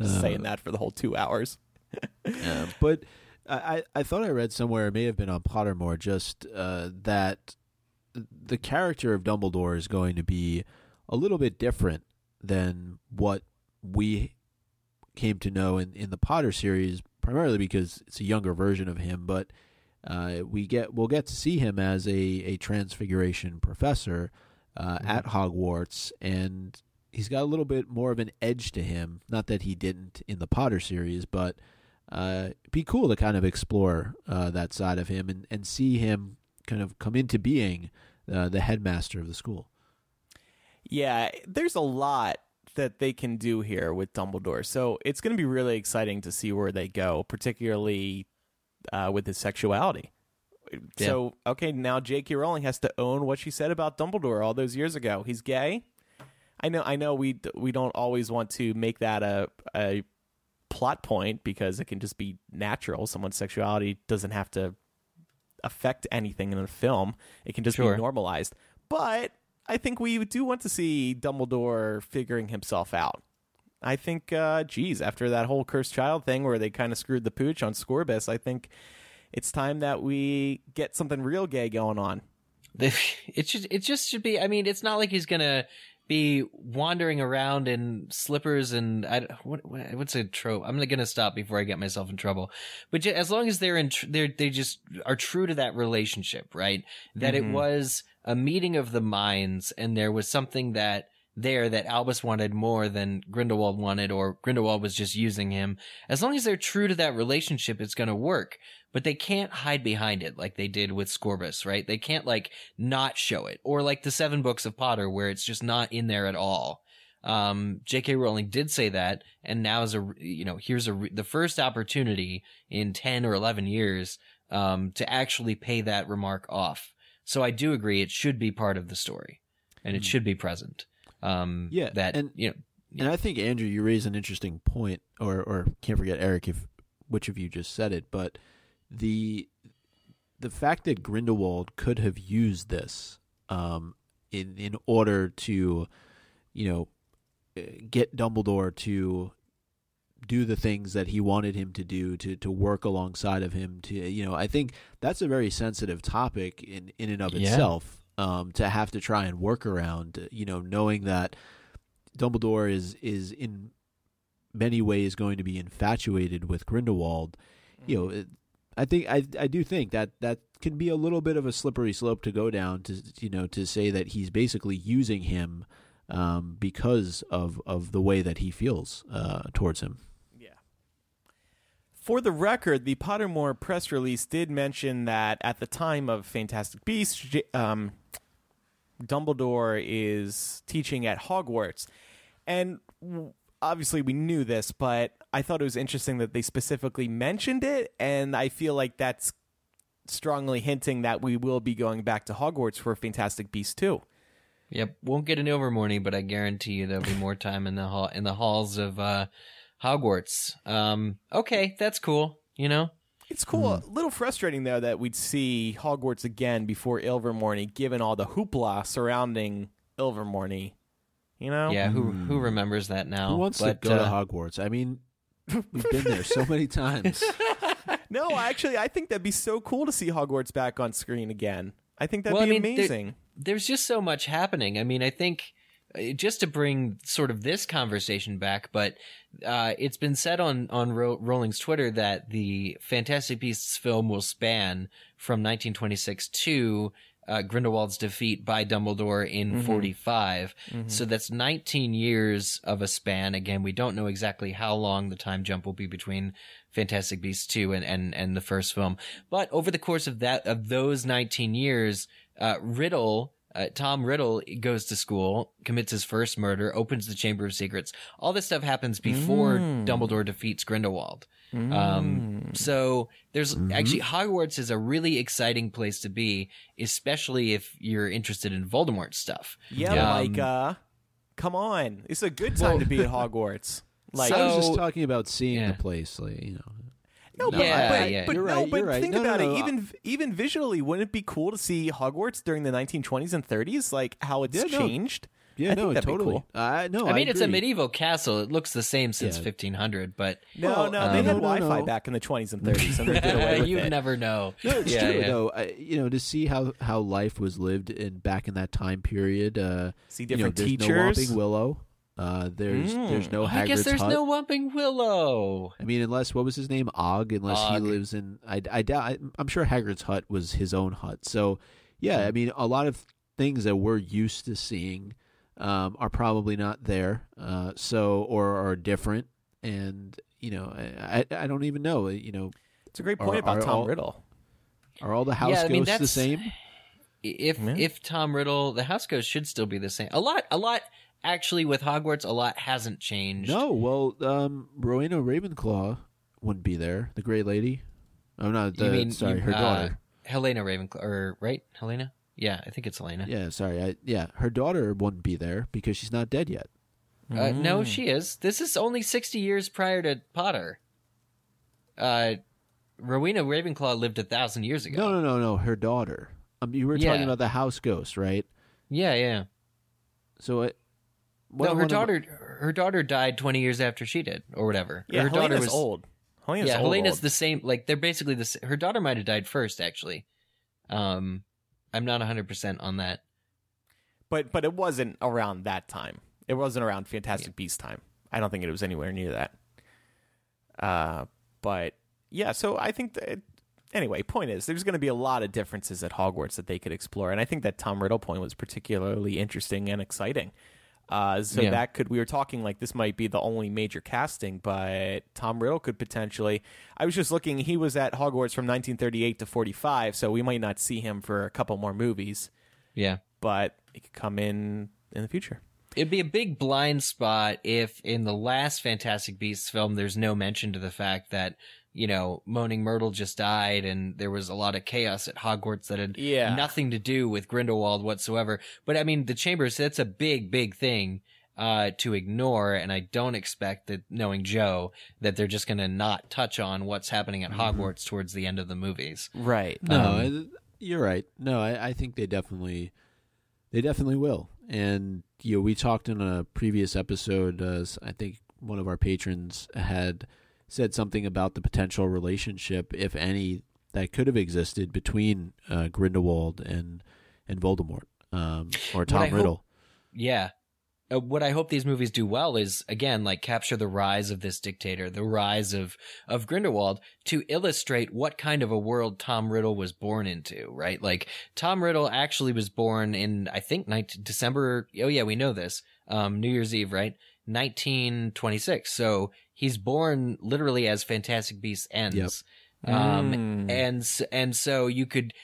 Just saying that for the whole 2 hours. But I thought I read somewhere, it may have been on Pottermore, just that the character of Dumbledore is going to be a little bit different than what we came to know in the Potter series, primarily because it's a younger version of him, but we'll get to see him as a transfiguration professor at Hogwarts, and he's got a little bit more of an edge to him. Not that he didn't in the Potter series, but it'd be cool to kind of explore that side of him and see him kind of come into being the headmaster of the school. Yeah, there's a lot that they can do here with Dumbledore. So it's going to be really exciting to see where they go, particularly with his sexuality. Yeah. So, okay, now J.K. Rowling has to own what she said about Dumbledore all those years ago. He's gay. I know. We don't always want to make that a plot point because it can just be natural. Someone's sexuality doesn't have to affect anything in a film. It can just be normalized. But I think we do want to see Dumbledore figuring himself out. I think, after that whole Cursed Child thing where they kind of screwed the pooch on Scorbus, I think it's time that we get something real gay going on. It just should be. I mean, it's not like he's gonna be wandering around in slippers and what's a trope? I'm gonna stop before I get myself in trouble. But as long as they just are true to that relationship, right? That it was a meeting of the minds, and there was something that Albus wanted more than Grindelwald wanted, or Grindelwald was just using him. As long as they're true to that relationship, it's going to work, but they can't hide behind it like they did with Scorbus, right? They can't not show it, or like the 7 books of Potter where it's just not in there at all. J.K. Rowling did say that, and now is the first opportunity in 10 or 11 years, to actually pay that remark off. So I do agree it should be part of the story, and it should be present. And I think, Andrew, you raise an interesting point, or can't forget, Eric, if which of you just said it, but the fact that Grindelwald could have used this in order to, get Dumbledore to do the things that he wanted him to do, to work alongside of him, I think that's a very sensitive topic in and of itself. To have to try and work around, knowing that Dumbledore is in many ways going to be infatuated with Grindelwald, I do think that can be a little bit of a slippery slope to go down, to say that he's basically using him because of the way that he feels towards him. For the record, the Pottermore press release did mention that at the time of Fantastic Beasts, Dumbledore is teaching at Hogwarts. And obviously we knew this, but I thought it was interesting that they specifically mentioned it, and I feel like that's strongly hinting that we will be going back to Hogwarts for Fantastic Beasts 2. Yep, won't get an Overmorning, but I guarantee you there'll be more time in the halls of Hogwarts. Okay, that's cool. It's cool. A little frustrating though that we'd see Hogwarts again before Ilvermorny, given all the hoopla surrounding Ilvermorny. Who remembers that now? Who wants to go to Hogwarts? I mean, we've been there so many times. No, actually, I think that'd be so cool to see Hogwarts back on screen again. I think that'd be amazing. There's just so much happening. I mean, I think, just to bring sort of this conversation back, but it's been said on Rowling's Twitter that the Fantastic Beasts film will span from 1926 to Grindelwald's defeat by Dumbledore in 45. So that's 19 years of a span. Again, we don't know exactly how long the time jump will be between Fantastic Beasts 2 and the first film. But over the course of those 19 years, Tom Riddle goes to school, commits his first murder, opens the Chamber of Secrets. All this stuff happens before Dumbledore defeats Grindelwald. So there's actually, Hogwarts is a really exciting place to be, especially if you're interested in Voldemort stuff. Yeah, come on. It's a good time to be at Hogwarts. I was just talking about seeing the place, But think about it. Even visually, wouldn't it be cool to see Hogwarts during the 1920s and 30s? Like how it's changed. Yeah, I no, think that'd totally. Be cool. No, I mean, I agree. It's a medieval castle. It looks the same since 1500, but they had Wi-Fi back in the 20s and 30s. And they did away with it. Never know. No, it's true though. You know, to see how life was lived in back in that time period. See different teachers. There's no Whomping Willow. There's no Hagrid's hut. I guess there's no Whomping Willow. I mean, unless what was his name, Og? Unless he lives in, I doubt. I'm sure Hagrid's hut was his own hut. So yeah, I mean, a lot of things that we're used to seeing are probably not there, or are different. And you know, I don't even know. You know, it's a great point about Tom Riddle. Are all the house ghosts the same? If Tom Riddle, the house ghosts should still be the same. A lot. Actually, with Hogwarts, a lot hasn't changed. No, well, Rowena Ravenclaw wouldn't be there. The Grey Lady. I'm not. Her daughter, Helena Ravenclaw, right? Helena. Yeah, I think it's Helena. Yeah, sorry. Her daughter wouldn't be there because she's not dead yet. No, she is. This is only 60 years prior to Potter. Rowena Ravenclaw lived 1,000 years ago. No. Her daughter. You were talking about the house ghost, right? Yeah. So it. No, her daughter died 20 years after she did, or whatever. Yeah, her daughter was old. Helena's the same. Like they're basically the same. Her daughter might have died first, actually. I'm not 100% on that. But it wasn't around that time. It wasn't around Fantastic Beasts time. I don't think it was anywhere near that. But yeah, so I think that anyway. Point is, there's going to be a lot of differences at Hogwarts that they could explore, and I think that Tom Riddle point was particularly interesting and exciting. We were talking like this might be the only major casting, but Tom Riddle could potentially, I was just looking, he was at Hogwarts from 1938 to 45, so we might not see him for a couple more movies. Yeah. But he could come in the future. It'd be a big blind spot if in the last Fantastic Beasts film, there's no mention to the fact that, you know, Moaning Myrtle just died and there was a lot of chaos at Hogwarts that had nothing to do with Grindelwald whatsoever. But I mean, the Chambers, that's a big, big thing to ignore. And I don't expect that, knowing Joe, that they're just going to not touch on what's happening at Hogwarts towards the end of the movies. Right. No, you're right. No, I think they definitely will. And, you know, we talked in a previous episode, I think one of our patrons had said something about the potential relationship, if any, that could have existed between Grindelwald and Voldemort or Tom Riddle. What I hope these movies do well is, again, like capture the rise of this dictator, the rise of Grindelwald, to illustrate what kind of a world Tom Riddle was born into, right? Like Tom Riddle actually was born in, I think, December. Oh yeah, we know this. New Year's Eve, right? 1926. So he's born literally as Fantastic Beasts ends. Yep. And so you could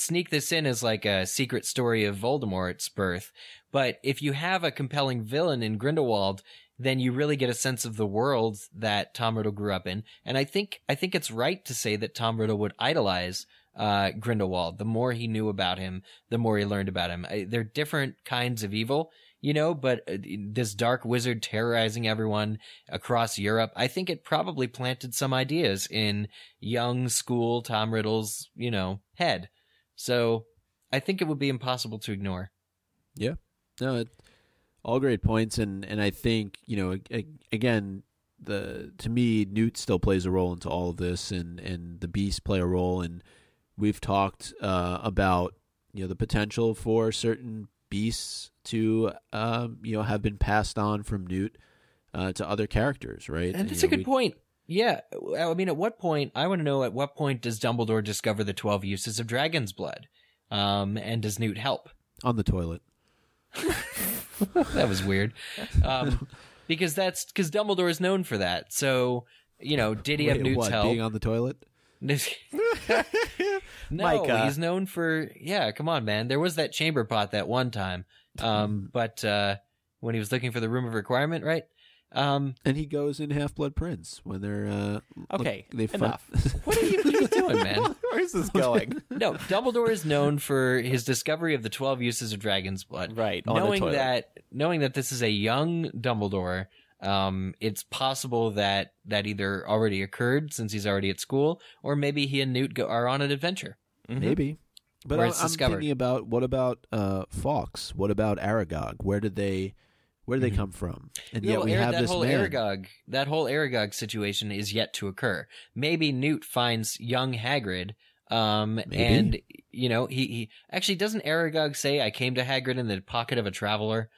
sneak this in as like a secret story of Voldemort's birth. But if you have a compelling villain in Grindelwald, then you really get a sense of the world that Tom Riddle grew up in. And I think it's right to say that Tom Riddle would idolize Grindelwald. The more he knew about him, the more he learned about him. They're different kinds of evil. You know, but this dark wizard terrorizing everyone across Europe, I think it probably planted some ideas in young school Tom Riddle's, you know, head. So I think it would be impossible to ignore. Yeah. No, all great points. And I think, you know, again, to me, Newt still plays a role into all of this and the beasts play a role. And we've talked about, you know, the potential for certain beasts to you know, have been passed on from Newt to other characters, right? And that's a good point. Yeah, I mean, I want to know at what point does Dumbledore discover the 12 uses of dragon's blood, and does Newt help on the toilet? That was weird, because Dumbledore is known for that. So you know, did he have Newt's help being on the toilet? No, Micah. He's known for come on, man. There was that chamber pot that one time, but when he was looking for the room of requirement, right? And he goes in Half-Blood Prince when they're enough. What are you doing, man? Where is this going? No, Dumbledore is known for his discovery of the 12 uses of dragon's blood. Right, knowing that this is a young Dumbledore. It's possible that either already occurred since he's already at school, or maybe he and Newt are on an adventure. Mm-hmm. Maybe. But where it's discovered. I'm thinking about what about Fawkes? What about Aragog? Where did they come from? And yet we have this man. That whole Aragog situation is yet to occur. Maybe Newt finds young Hagrid. And you know, he actually doesn't Aragog say, "I came to Hagrid in the pocket of a traveler."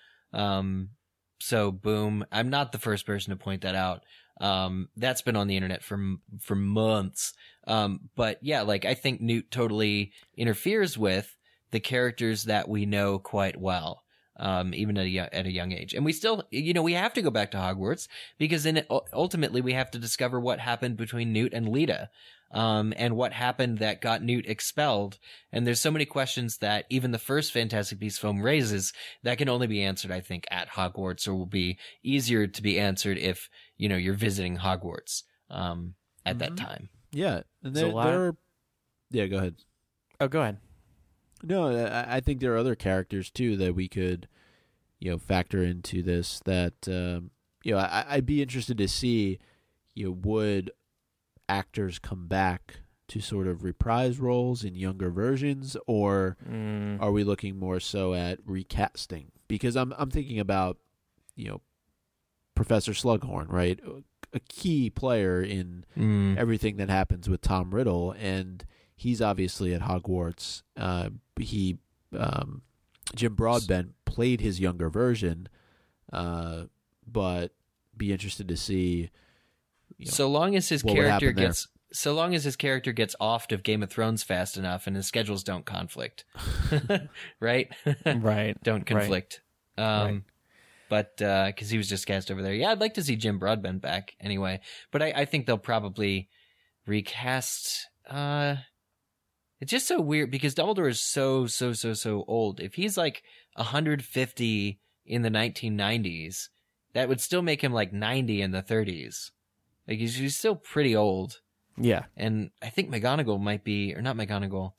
So boom, I'm not the first person to point that out. That's been on the internet for months. But yeah, like I think Newt totally interferes with the characters that we know quite well. Even at a young age. And we still, you know, we have to go back to Hogwarts because then ultimately we have to discover what happened between Newt and Lita, and what happened that got Newt expelled. And there's so many questions that even the first Fantastic Beasts film raises that can only be answered, I think, at Hogwarts, or will be easier to be answered if, you know, you're visiting Hogwarts, at that time. Yeah. And yeah, go ahead. Oh, go ahead. No, I think there are other characters too that we could, you know, factor into this. That you know, I'd be interested to see, you know, would actors come back to sort of reprise roles in younger versions, or are we looking more so at recasting? Because I'm thinking about, you know, Professor Slughorn, right? A key player in everything that happens with Tom Riddle, and he's obviously at Hogwarts. Jim Broadbent played his younger version, but be interested to see. You know, so long as his character gets offed of Game of Thrones fast enough, and his schedules don't conflict, right? Right. Don't conflict. Right. But because he was just cast over there, yeah, I'd like to see Jim Broadbent back anyway. But I think they'll probably recast. It's just so weird because Dumbledore is so old. If he's like 150 in the 1990s, that would still make him like 90 in the 30s. Like he's still pretty old. Yeah. And I think McGonagall might be, or not McGonagall.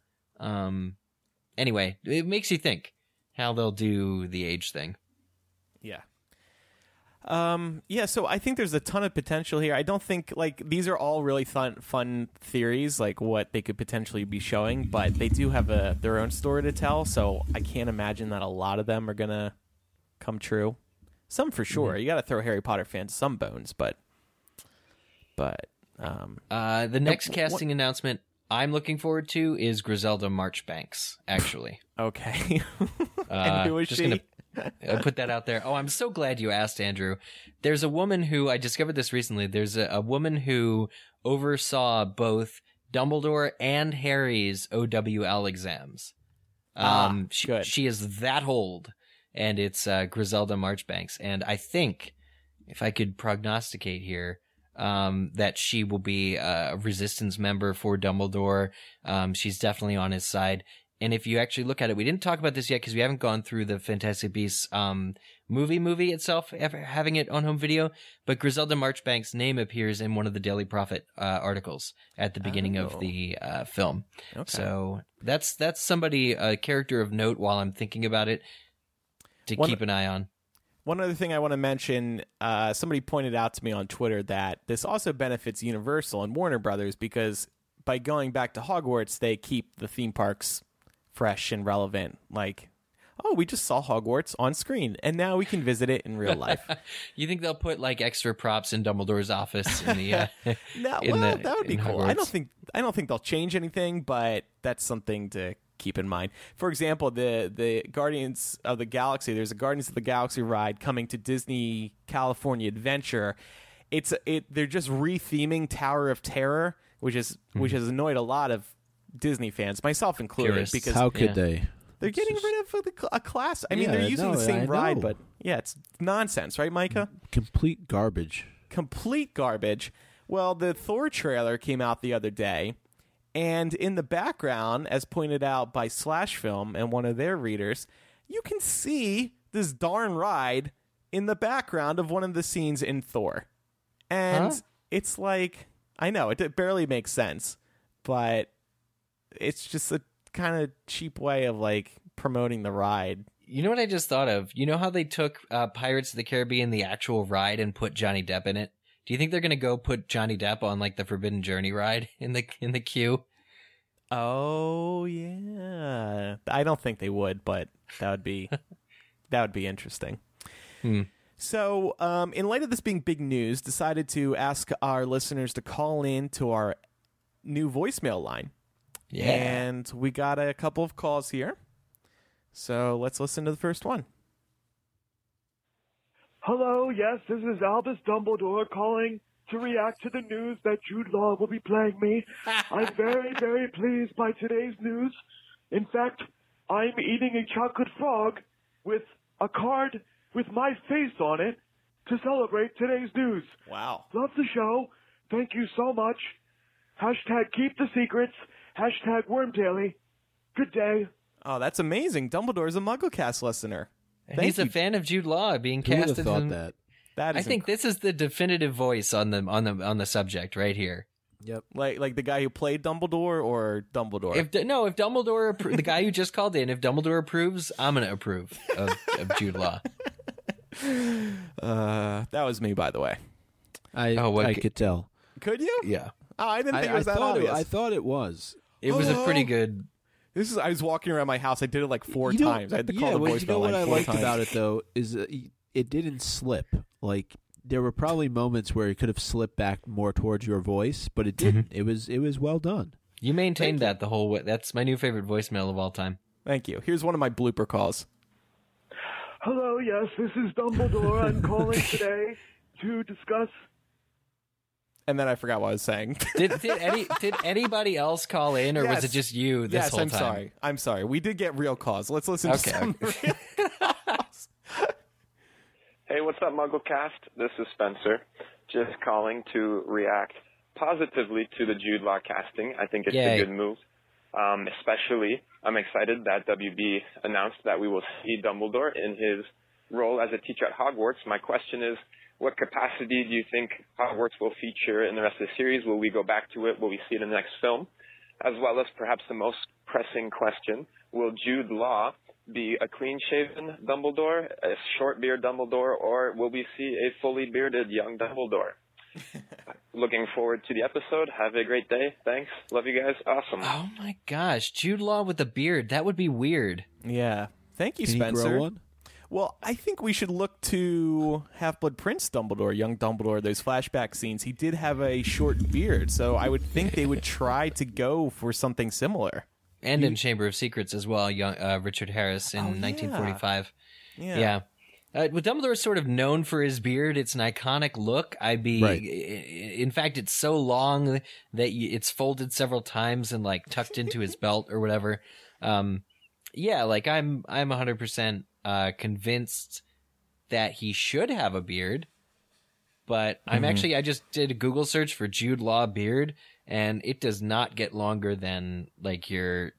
Anyway, it makes you think how they'll do the age thing. Yeah. Yeah, so I think there's a ton of potential here. I don't think, like, these are all really fun theories, like what they could potentially be showing, but they do have their own story to tell, so I can't imagine that a lot of them are going to come true. Some for sure. Mm-hmm. You got to throw Harry Potter fans some bones, but the next casting announcement I'm looking forward to is Griselda Marchbanks, actually. Okay. And who is she? I put that out there. Oh, I'm so glad you asked, Andrew. There's a woman who, I discovered this recently, there's a woman who oversaw both Dumbledore and Harry's OWL exams. She is that old, and it's Griselda Marchbanks. And I think, if I could prognosticate here, that she will be a resistance member for Dumbledore. She's definitely on his side. And if you actually look at it, we didn't talk about this yet because we haven't gone through the Fantastic Beasts movie itself, having it on home video. But Griselda Marchbanks' name appears in one of the Daily Prophet articles at the beginning of the film. Okay. So that's somebody, a character of note while I'm thinking about it, to keep an eye on. One other thing I want to mention, somebody pointed out to me on Twitter that this also benefits Universal and Warner Brothers because by going back to Hogwarts, they keep the theme parks fresh and relevant, like, oh, we just saw Hogwarts on screen, and now we can visit it in real life. You think they'll put like extra props in Dumbledore's office in the? That would be cool. Hogwarts. I don't think they'll change anything, but that's something to keep in mind. For example, the Guardians of the Galaxy. There's a Guardians of the Galaxy ride coming to Disney California Adventure. They're just re-theming Tower of Terror, which has annoyed a lot of Disney fans, myself included, because how could they? They're getting rid of a class. I mean, they're using the same ride, but yeah, it's nonsense, right, Micah? Complete garbage. Well, the Thor trailer came out the other day, and in the background, as pointed out by Slash Film and one of their readers, you can see this darn ride in the background of one of the scenes in Thor. And it's like, I know, it barely makes sense, but it's just a kind of cheap way of like promoting the ride. You know what I just thought of? You know how they took Pirates of the Caribbean, the actual ride, and put Johnny Depp in it? Do you think they're going to go put Johnny Depp on like the Forbidden Journey ride in the queue? Oh yeah, I don't think they would, but that would be that would be interesting. Hmm. So, in light of this being big news, decided to ask our listeners to call in to our new voicemail line. Yeah, and we got a couple of calls here. So let's listen to the first one. Hello, yes, this is Albus Dumbledore calling to react to the news that Jude Law will be playing me. I'm very, very pleased by today's news. In fact, I'm eating a chocolate frog with a card with my face on it to celebrate today's news. Wow. Love the show. Thank you so much. Hashtag keep the secrets. Hashtag Wormdaily. Good day. Oh, that's amazing. Dumbledore's a MuggleCast listener. And he's a fan of Jude Law being cast. Who would have thought that? That is I think this is the definitive voice on the subject right here. Yep. Like the guy who played Dumbledore or Dumbledore? If Dumbledore, the guy who just called in, if Dumbledore approves, I'm going to approve of Jude Law. That was me, by the way. I could tell. Could you? Yeah. Oh, I didn't think it was that obvious. I thought it was. It was a pretty good... I was walking around my house. I did it like four times. I had to call the voicemail. You know what I liked about it, though, is it didn't slip. Like, there were probably moments where it could have slipped back more towards your voice, but it didn't. Mm-hmm. It was well done. You maintained that the whole way. That's my new favorite voicemail of all time. Thank you. Here's one of my blooper calls. Hello, yes, this is Dumbledore. I'm calling today to discuss... And then I forgot what I was saying. Did anybody else call in, or was it just you this whole time? Yes, I'm sorry. We did get real calls. Let's listen to some real calls. Hey, what's up, MuggleCast? This is Spencer, just calling to react positively to the Jude Law casting. I think it's a good move. Especially, I'm excited that WB announced that we will see Dumbledore in his role as a teacher at Hogwarts. My question is, what capacity do you think Hogwarts will feature in the rest of the series? Will we go back to it? Will we see it in the next film? As well as perhaps the most pressing question, will Jude Law be a clean-shaven Dumbledore, a short-beard Dumbledore, or will we see a fully bearded young Dumbledore? Looking forward to the episode. Have a great day. Thanks. Love you guys. Awesome. Oh, my gosh. Jude Law with a beard. That would be weird. Yeah. Thank you, Spencer. Can you grow one? Well, I think we should look to Half-Blood Prince Dumbledore, young Dumbledore, those flashback scenes. He did have a short beard, so I would think they would try to go for something similar. And in Chamber of Secrets as well, young Richard Harris in 1945. Yeah. With Dumbledore sort of known for his beard, it's an iconic look. In fact, it's so long that it's folded several times and like tucked into his belt or whatever. I'm 100%. Convinced that he should have a beard, but I just did a Google search for Jude Law beard, and it does not get longer than like your,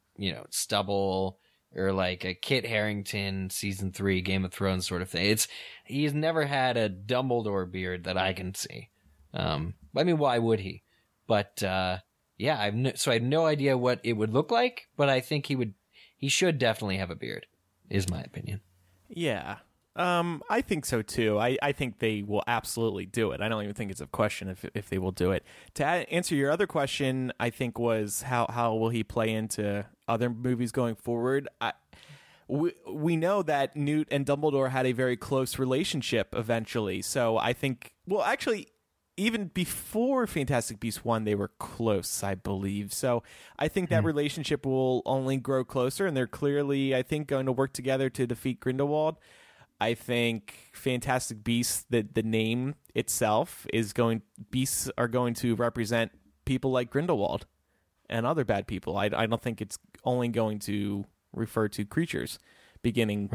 stubble or like a Kit Harington season 3 Game of Thrones sort of thing. He's never had a Dumbledore beard that I can see. Why would he? But I have no idea what it would look like, but I think he should definitely have a beard, is my opinion. Yeah, I think so too. I think they will absolutely do it. I don't even think it's a question if they will do it. To answer your other question, I think was how will he play into other movies going forward? We know that Newt and Dumbledore had a very close relationship eventually, so I think. Well, actually, even before Fantastic Beasts 1, they were close, I believe. So I think that relationship will only grow closer, and they're clearly, I think, going to work together to defeat Grindelwald. I think Fantastic Beasts, the name itself, beasts are going to represent people like Grindelwald and other bad people. I don't think it's only going to refer to creatures beginning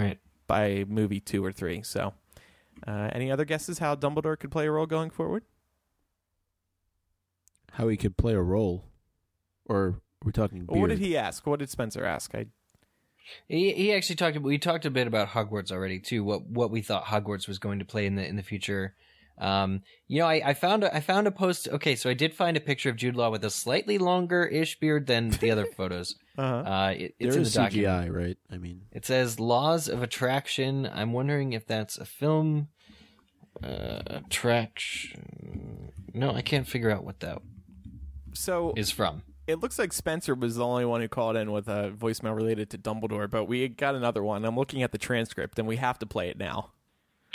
by movie 2 or 3. So any other guesses how Dumbledore could play a role going forward? How he could play a role, or we're talking beard. What did he ask? What did Spencer ask? He actually talked. We talked a bit about Hogwarts already too. What we thought Hogwarts was going to play in the future. I found a post. Okay, so I did find a picture of Jude Law with a slightly longer ish beard than the other photos. It's in the document. CGI, right? I mean, it says Laws of Attraction. I'm wondering if that's a film. Attraction. No, I can't figure out what that is from. It looks like Spencer was the only one who called in with a voicemail related to Dumbledore, but we got another one. I'm looking at the transcript, and we have to play it now.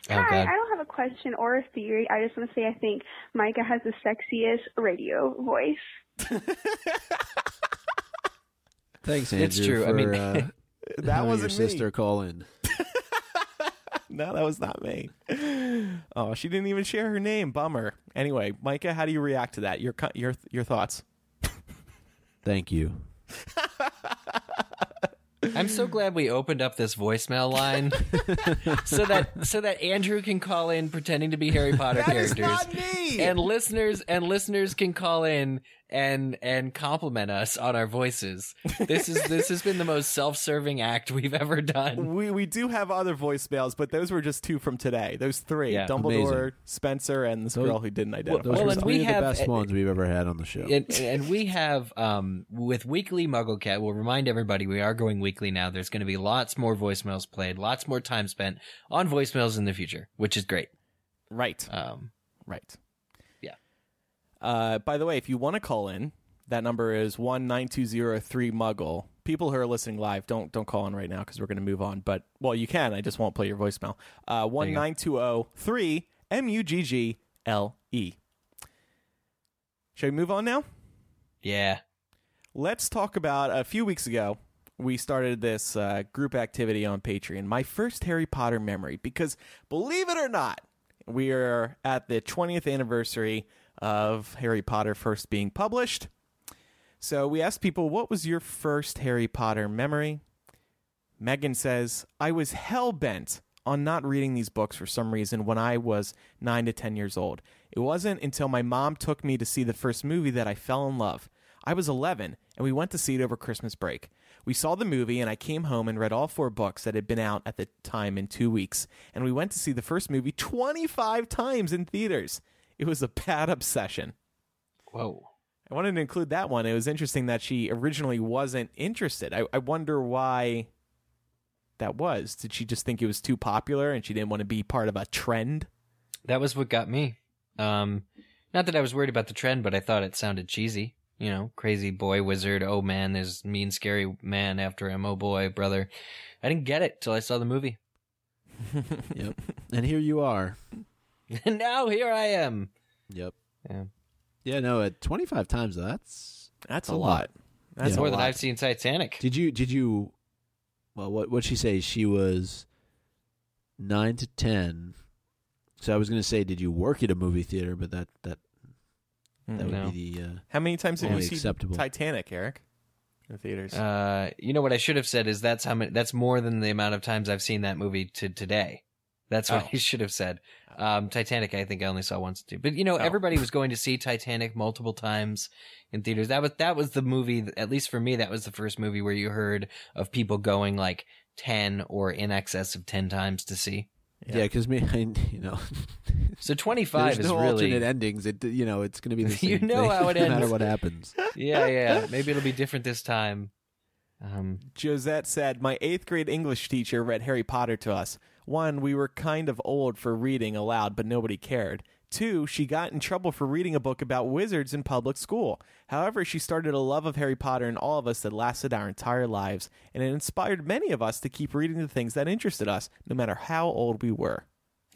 Hi, okay. I don't have a question or a theory. I just want to say I think Micah has the sexiest radio voice. Thanks, Andrew. It's true. For, I mean, that wasn't your sister calling. No, that was not me. Oh, she didn't even share her name. Bummer. Anyway, Micah, how do you react to that? Your thoughts. Thank you. I'm so glad we opened up this voicemail line so that Andrew can call in pretending to be Harry Potter characters. That is not me. And listeners can call in and compliment us on our voices. This has been the most self-serving act we've ever done. We do have other voicemails, but those were just two from today. Those three, yeah, Dumbledore, amazing. Spencer, and this girl who didn't identify. Well, those are three of the best ones we've ever had on the show. And we have with weekly MuggleCast. We'll remind everybody we are going weekly now. There's going to be lots more voicemails played, lots more time spent on voicemails in the future, which is great. Right. Right. By the way, if you want to call in, that number is 1-9203-MUGGLE. People who are listening live, don't call in right now because we're going to move on. But, well, you can. I just won't play your voicemail. 1-9203-MUGGLE. Shall we move on now? Yeah. Let's talk about a few weeks ago, we started this group activity on Patreon, my first Harry Potter memory, because believe it or not, we are at the 20th anniversary of Harry Potter first being published. So we asked people, what was your first Harry Potter memory? Megan says, I was hell-bent on not reading these books for some reason when I was 9 to 10 years old. It wasn't until my mom took me to see the first movie that I fell in love. I was 11, and we went to see it over Christmas break. We saw the movie, and I came home and read all 4 books that had been out at the time in 2 weeks. And we went to see the first movie 25 times in theaters. It was a bad obsession. Whoa. I wanted to include that one. It was interesting that she originally wasn't interested. I wonder why that was. Did she just think it was too popular and she didn't want to be part of a trend? That was what got me. Not that I was worried about the trend, but I thought it sounded cheesy. You know, crazy boy wizard. Oh, man, there's mean, scary man after him. Oh, boy, brother. I didn't get it till I saw the movie. Yep. And here you are. And now here I am. Yep. Yeah. No. At 25 times, that's a lot. That's more than I've seen Titanic. Did you? Well, what she say? She was 9 to 10. So I was going to say, did you work at a movie theater? But that would be the how many times did you see Titanic, Eric? In the theaters. You know what I should have said is that's how many. That's more than the amount of times I've seen that movie to today. That's what I should have said. Titanic, I think I only saw once or two. But, you know, everybody was going to see Titanic multiple times in theaters. That was the movie, at least for me, that was the first movie where you heard of people going like 10 or in excess of 10 times to see. Yeah, because you know. So 25 is no really. Alternate endings. It, you know, it's going to be the same you know thing, how it ends. No matter what happens. Yeah. Maybe it'll be different this time. Josette said, my 8th grade English teacher read Harry Potter to us. 1, we were kind of old for reading aloud, but nobody cared. 2, she got in trouble for reading a book about wizards in public school. However, she started a love of Harry Potter in all of us that lasted our entire lives, and it inspired many of us to keep reading the things that interested us, no matter how old we were.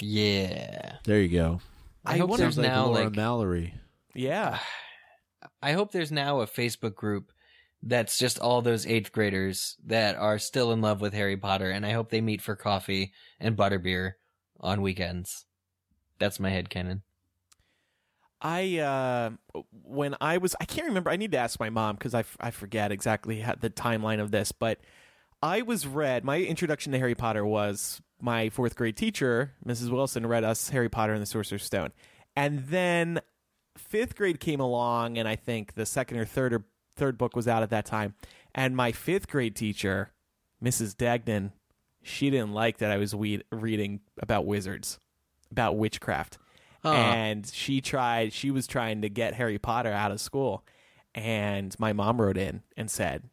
Yeah. There you go. I hope there's like now Laura Mallory. Yeah. I hope there's now a Facebook group that's just all those 8th graders that are still in love with Harry Potter, and I hope they meet for coffee and butterbeer on weekends. That's my headcanon. I can't remember. I need to ask my mom because I forget exactly how the timeline of this, but my introduction to Harry Potter was my 4th grade teacher, Mrs. Wilson, read us Harry Potter and the Sorcerer's Stone. And then 5th grade came along, and I think the second or third book was out at that time, and my 5th grade teacher, Mrs. Dagnan, she didn't like that I was reading about wizards, about witchcraft, and she was trying to get Harry Potter out of school, and my mom wrote in and said,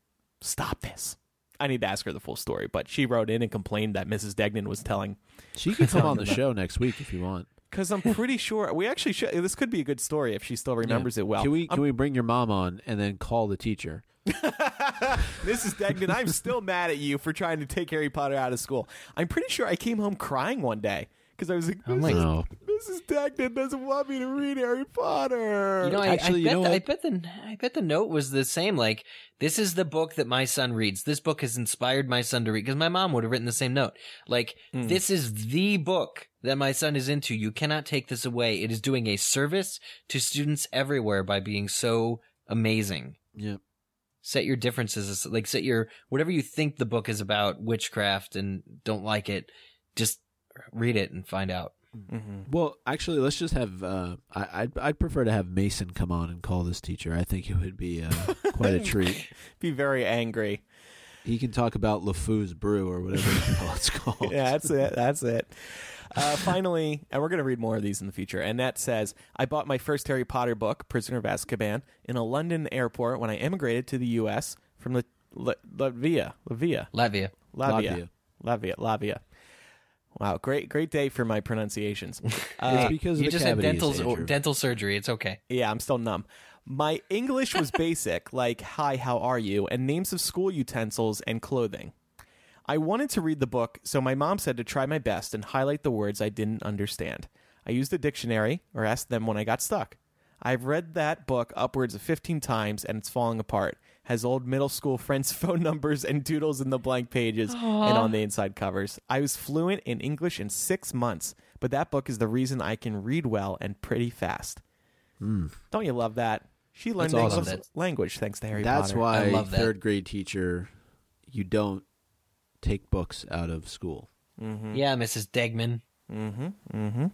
"Stop this." I need to ask her the full story, but she wrote in and complained that Mrs. Dagnan was telling. She can come on the show next week if you want. Because I'm pretty sure we actually should. This could be a good story if she still remembers it well. Can we bring your mom on and then call the teacher? Mrs. Degnan, I'm still mad at you for trying to take Harry Potter out of school. I'm pretty sure I came home crying one day because I was like, Mrs. Degnan doesn't want me to read Harry Potter. You know, I bet the note was the same. Like, this is the book that my son reads. This book has inspired my son to read, because my mom would have written the same note. Like, this is the book that my son is into. You cannot take this away. It is doing a service to students everywhere by being so amazing. Yep. Set your differences, like set your, whatever you think the book is about, witchcraft, and don't like it, just read it and find out. Mm-hmm. Well, actually, let's just have, I'd prefer to have Mason come on and call this teacher. I think it would be quite a treat. Be very angry. He can talk about LeFou's brew or whatever the hell it's called. Yeah, that's it. Finally, and we're going to read more of these in the future, Annette says, I bought my first Harry Potter book, Prisoner of Azkaban, in a London airport when I immigrated to the U.S. from Latvia. Wow, great day for my pronunciations. It's because you just had dental surgery. It's okay. Yeah, I'm still numb. My English was basic, like, hi, how are you, and names of school utensils and clothing. I wanted to read the book, so my mom said to try my best and highlight the words I didn't understand. I used a dictionary, or asked them when I got stuck. I've read that book upwards of 15 times, and it's falling apart. Has old middle school friends' phone numbers and doodles in the blank pages and on the inside covers. I was fluent in English in 6 months, but that book is the reason I can read well and pretty fast. Mm. Don't you love that? She learned English language thanks to Harry Potter. That's why third grade teacher, you don't take books out of school. Mm-hmm. Yeah, Mrs. Degman. Mm-hmm.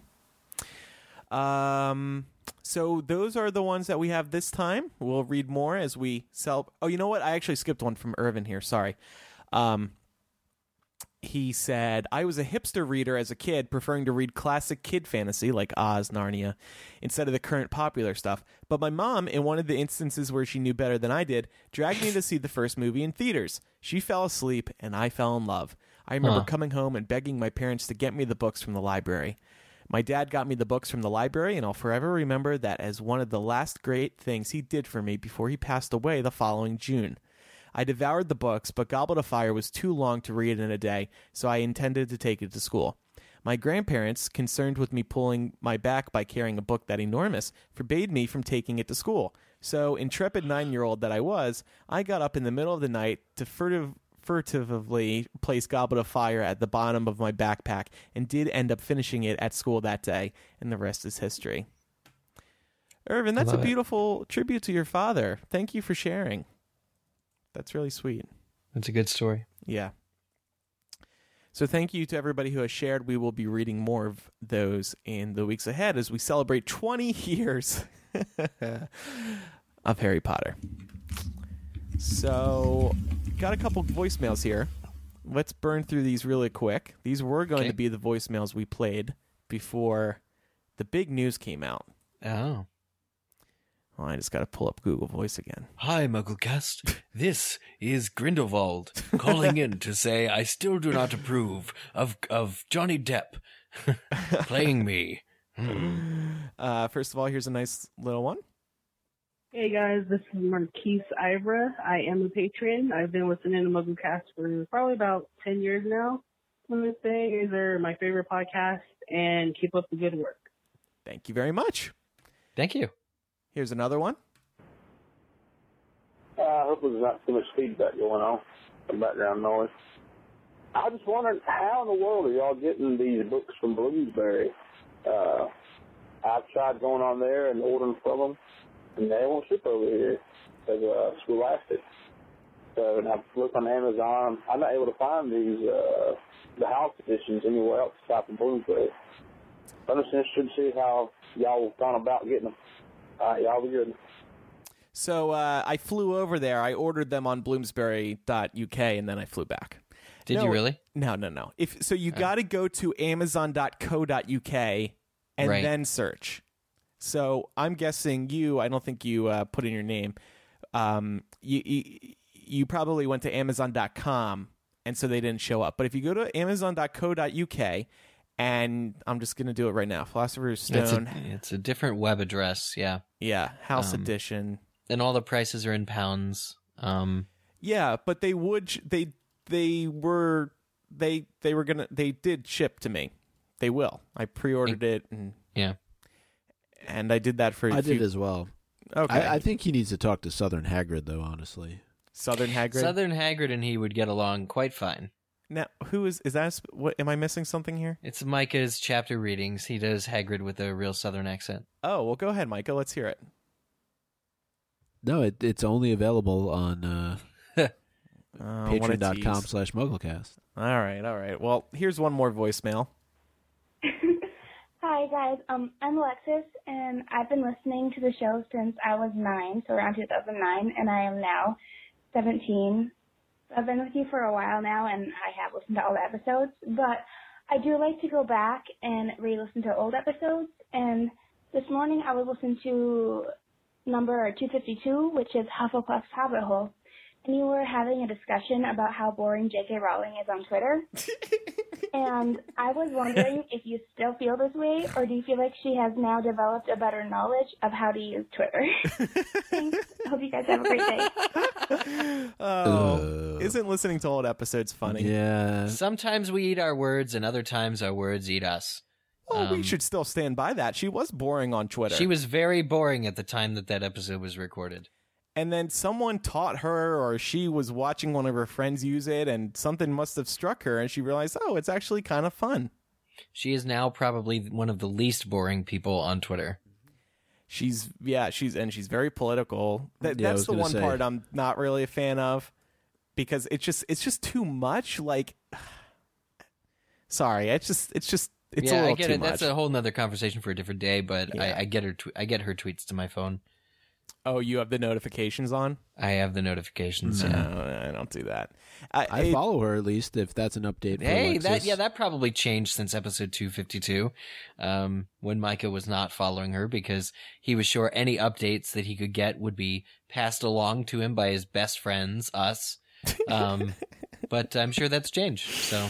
Mm-hmm. So those are the ones that we have this time. We'll read more as we sell. Oh, you know what? I actually skipped one from Irvin here. Sorry. He said, I was a hipster reader as a kid, preferring to read classic kid fantasy like Oz, Narnia, instead of the current popular stuff. But my mom, in one of the instances where she knew better than I did, dragged me to see the first movie in theaters. She fell asleep, and I fell in love. I remember coming home and begging my parents to get me the books from the library. My dad got me the books from the library, and I'll forever remember that as one of the last great things he did for me before he passed away the following June. I devoured the books, but Goblet of Fire was too long to read in a day, so I intended to take it to school. My grandparents, concerned with me pulling my back by carrying a book that enormous, forbade me from taking it to school. So, intrepid 9-year-old that I was, I got up in the middle of the night to furtively place Goblet of Fire at the bottom of my backpack and did end up finishing it at school that day, and the rest is history. Irvin, that's a beautiful tribute to your father. Thank you for sharing. That's really sweet. That's a good story. Yeah. So thank you to everybody who has shared. We will be reading more of those in the weeks ahead as we celebrate 20 years of Harry Potter. So, got a couple voicemails here. Let's burn through these really quick. These were going to be the voicemails we played before the big news came out. Oh. Well, I just got to pull up Google Voice again. Hi, MuggleCast. This is Grindelwald calling in to say I still do not approve of Johnny Depp playing me. First of all, here's a nice little one. Hey, guys. This is Marquise Ivra. I am a patron. I've been listening to MuggleCast for probably about 10 years now. This thing is my favorite podcast, and keep up the good work. Thank you very much. Thank you. Here's another one. I hope there's not too much feedback going on, some background noise. I just wondered, how in the world are y'all getting these books from Bloomsbury? I've tried going on there and ordering from them, and they won't ship over here because Scholastic. So, and I've looked on Amazon. I'm not able to find these the house editions anywhere else aside from Bloomsbury. I'm just interested to see how y'all gone about getting them. Y'all be good. So I flew over there. I ordered them on bloomsbury.uk, and then I flew back. Did you really? No. You got to go to amazon.co.uk and then search. So I'm guessing I don't think you put in your name. You probably went to amazon.com, and so they didn't show up. But if you go to amazon.co.uk And I'm just going to do it right now. Philosopher's Stone. It's a different web address, yeah. Yeah, House Edition. And all the prices are in pounds. Yeah, but they would they did ship to me. They will. I pre-ordered it and yeah. And I did that for I did as well. Okay. I think he needs to talk to Southern Hagrid though, honestly. Southern Hagrid and he would get along quite fine. Now, who is that? What, am I missing something here? It's Micah's chapter readings. He does Hagrid with a real Southern accent. Oh, well, go ahead, Micah. Let's hear it. No, it's only available on patreon.com/MuggleCast. All right. Well, here's one more voicemail. Hi, guys. I'm Alexis, and I've been listening to the show since I was 9, so around 2009, and I am now 17. I've been with you for a while now, and I have listened to all the episodes, but I do like to go back and re-listen to old episodes, and this morning I was listening to number 252, which is Hufflepuff's Hobbit Hole, and you were having a discussion about how boring J.K. Rowling is on Twitter, and I was wondering if you still feel this way, or do you feel like she has now developed a better knowledge of how to use Twitter? Thanks. Hope you guys have a great day. Oh, isn't listening to old episodes funny? Yeah. Sometimes we eat our words, and other times our words eat us. Well, we should still stand by that. She was boring on Twitter. She was very boring at the time that episode was recorded. And then someone taught her, or she was watching one of her friends use it, and something must have struck her, and she realized, oh, it's actually kind of fun. She is now probably one of the least boring people on Twitter. She's very political. That's the one part I'm not really a fan of, because it's just too much. Like, sorry, it's a little too much. Yeah, I get it. That's a whole nother conversation for a different day. But yeah. I get her tweets to my phone. Oh, you have the notifications on? I have the notifications. No, yeah. I don't do that. I follow her, at least, if that's an update for Alexis. That probably changed since episode 252, when Micah was not following her, because he was sure any updates that he could get would be passed along to him by his best friends, us. But I'm sure that's changed, so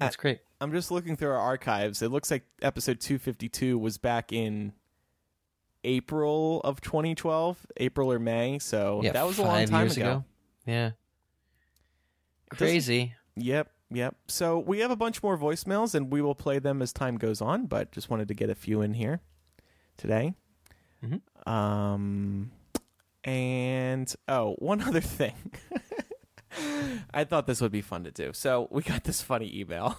that's great. I'm just looking through our archives. It looks like episode 252 was back in April of 2012, April or May, so yeah, that was a long time ago. Yeah. Crazy. Yep. So we have a bunch more voicemails, and we will play them as time goes on, but just wanted to get a few in here today. Mm-hmm. One other thing. I thought this would be fun to do. So we got this funny email.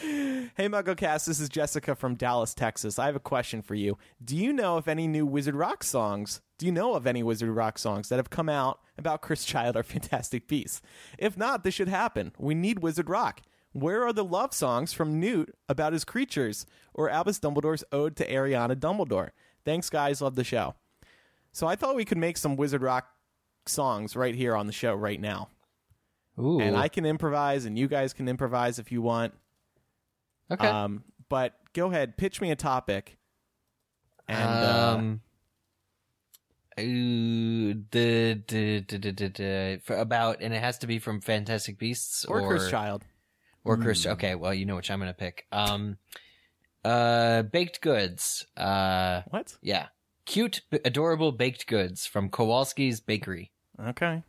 Hey, MuggleCast, this is Jessica from Dallas, Texas. I have a question for you. Do you know of any new Wizard Rock songs? Do you know of any Wizard Rock songs that have come out about Cursed Child or Fantastic Beasts? If not, this should happen. We need Wizard Rock. Where are the love songs from Newt about his creatures, or Albus Dumbledore's ode to Ariana Dumbledore? Thanks, guys. Love the show. So I thought we could make some Wizard Rock songs right here on the show right now. Ooh. And I can improvise, and you guys can improvise if you want. Okay. But go ahead, pitch me a topic. And and it has to be from Fantastic Beasts or Cursed Child. Or Cursed. Okay, well, you know which I'm going to pick. Baked goods. What? Yeah. Cute, adorable baked goods from Kowalski's Bakery. Okay.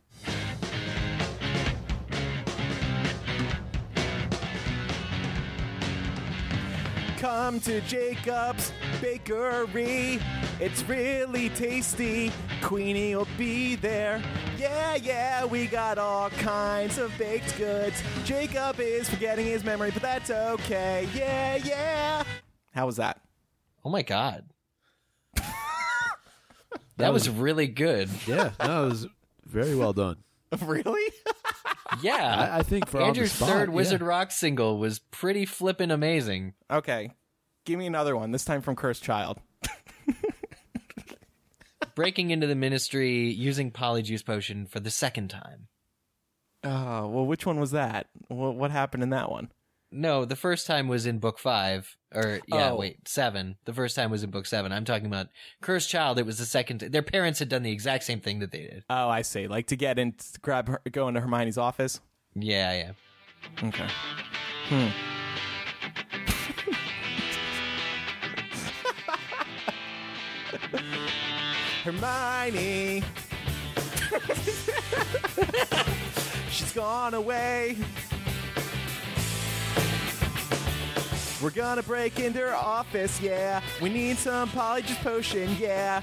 Come to Jacob's Bakery. It's really tasty. Queenie will be there. Yeah, we got all kinds of baked goods. Jacob is forgetting his memory, but that's okay. Yeah. How was that? Oh, my God. That was really good. Yeah, that was very well done. Really? Yeah, I think for Andrew's third Wizard Rock single was pretty flippin' amazing. Okay, give me another one. This time from Cursed Child. Breaking into the ministry using Polyjuice Potion for the second time. Oh, well, which one was that? What happened in that one? No, the first time was in book 5. Or, yeah, wait, 7. The first time was in book 7. I'm talking about Cursed Child. It was the second. Their parents had done the exact same thing that they did. Oh, I see. Like to get in, to grab her, go into Hermione's office? Yeah. Okay. Hermione. She's gone away. We're gonna break into her office, yeah. We need some Polyjuice potion, yeah.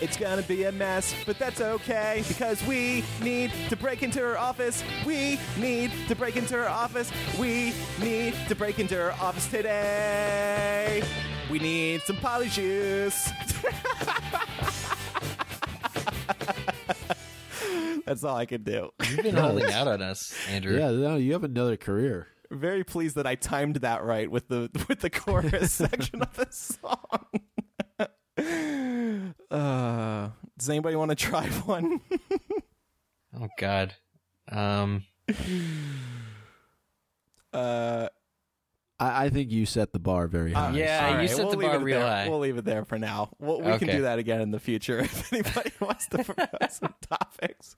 It's gonna be a mess, but that's okay, because we need to break into her office. We need to break into her office. We need to break into her office today. We need some Polyjuice. That's all I can do. You've been holding out on us, Andrew. Yeah, no, you have another career. Very pleased that I timed that right with the chorus section of the song. Does anybody want to try one? Oh God. I think you set the bar very high. Yeah, right. You set the bar real high. We'll leave it there for now. We can do that again in the future if anybody wants to propose some topics.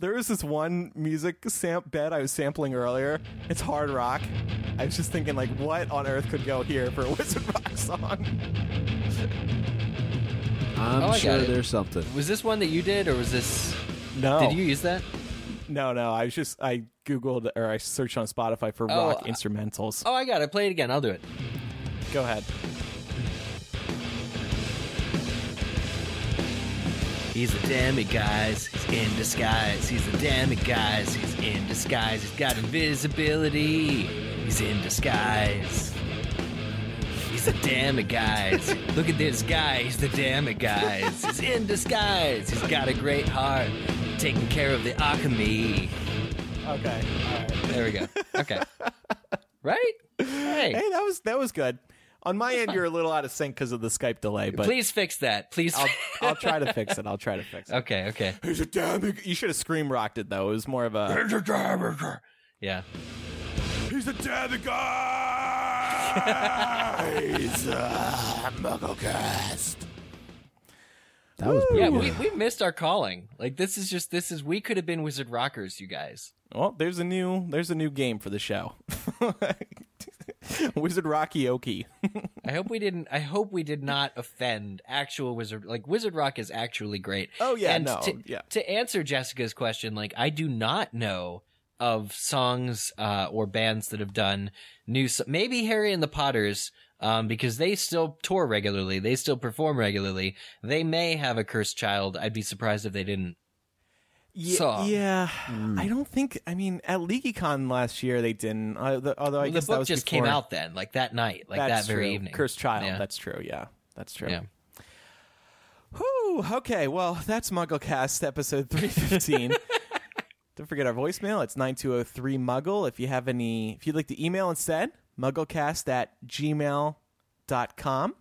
There was this one music bed I was sampling earlier. It's hard rock. I was just thinking, like, what on earth could go here for a wizard rock song? I'm sure there's something. Was this one that you did, or was this? No. Did you use that? No. I Googled or I searched on Spotify for rock instrumentals. I got it. Play it again. I'll do it. Go ahead. He's a demiguise, he's in disguise. He's a demiguise, he's in disguise. He's got invisibility, he's in disguise. He's a demiguise. Look at this guy, he's the demiguise. He's in disguise, he's got a great heart, taking care of the alchemy. Okay, all right. There we go. Okay. Right? Hey, that was good. On my end, you're a little out of sync because of the Skype delay, but please fix that. Please, I'll try to fix it. Okay. He's a demiguise. You should have scream rocked it though. It was more of a. He's a demiguise. Yeah. He's a demiguise. MuggleCast. That was beautiful. Yeah, we missed our calling. Like this is we could have been wizard rockers, you guys. Well, there's a new game for the show. Wizard Rocky Oki. I hope we did not offend actual wizard. Like Wizard Rock is actually great. Oh yeah, and no. To answer Jessica's question, like I do not know of songs or bands that have done new. Maybe Harry and the Potters, because they still tour regularly. They still perform regularly. They may have a Cursed Child. I'd be surprised if they didn't. Yeah. Mm. I don't think. I mean, at LeakyCon last year they didn't. Although I guess the book that was just before. Came out then, like that night, like that's that very true. Evening. Cursed Child. Yeah. That's true. Yeah, that's true. Yeah. Whew. Okay. Well, that's MuggleCast episode 315. Don't forget our voicemail. It's 9203 Muggle. If you have any, if you'd like to email instead, MuggleCast@gmail.com.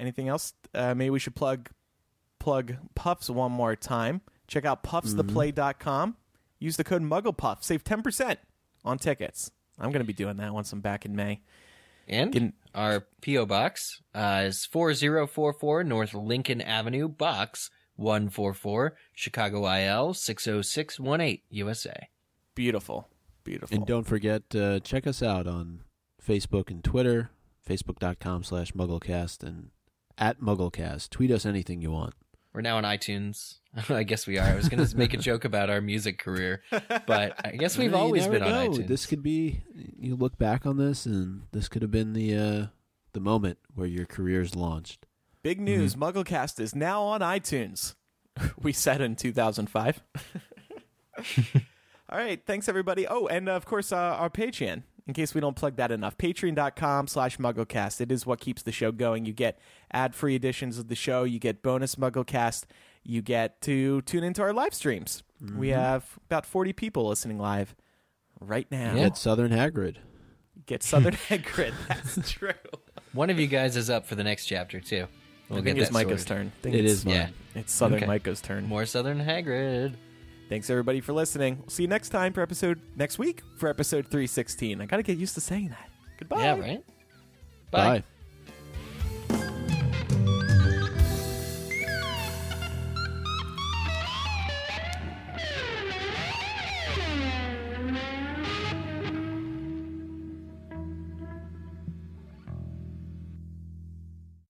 Anything else? Maybe we should plug Puffs one more time. Check out puffstheplay.com. Use the code MugglePuff. Save 10% on tickets. I'm going to be doing that once I'm back in May. And our P.O. Box is 4044 North Lincoln Avenue, Box 144, Chicago IL 60618, USA. Beautiful. Beautiful. And don't forget, check us out on Facebook and Twitter, facebook.com/MuggleCast and at MuggleCast. Tweet us anything you want. We're now on iTunes. I guess we are. I was going to make a joke about our music career, but I guess we've always been on iTunes. This could be, you look back on this, and this could have been the moment where your career's launched. Big news, MuggleCast is now on iTunes. We said in 2005. All right. Thanks, everybody. Oh, and of course, our Patreon. In case we don't plug that enough, patreon.com/MuggleCast. It is what keeps the show going. You get ad-free editions of the show. You get bonus MuggleCast. You get to tune into our live streams. Mm-hmm. We have about 40 people listening live right now. Yeah. Get Southern Hagrid. That's true. One of you guys is up for the next chapter, too. We'll I think it's Micah's turn. It is mine. Yeah. It's Southern Micah's turn. More Southern Hagrid. Thanks, everybody, for listening. We'll see you next week for episode 316. I got to get used to saying that. Goodbye. Yeah, right? Bye.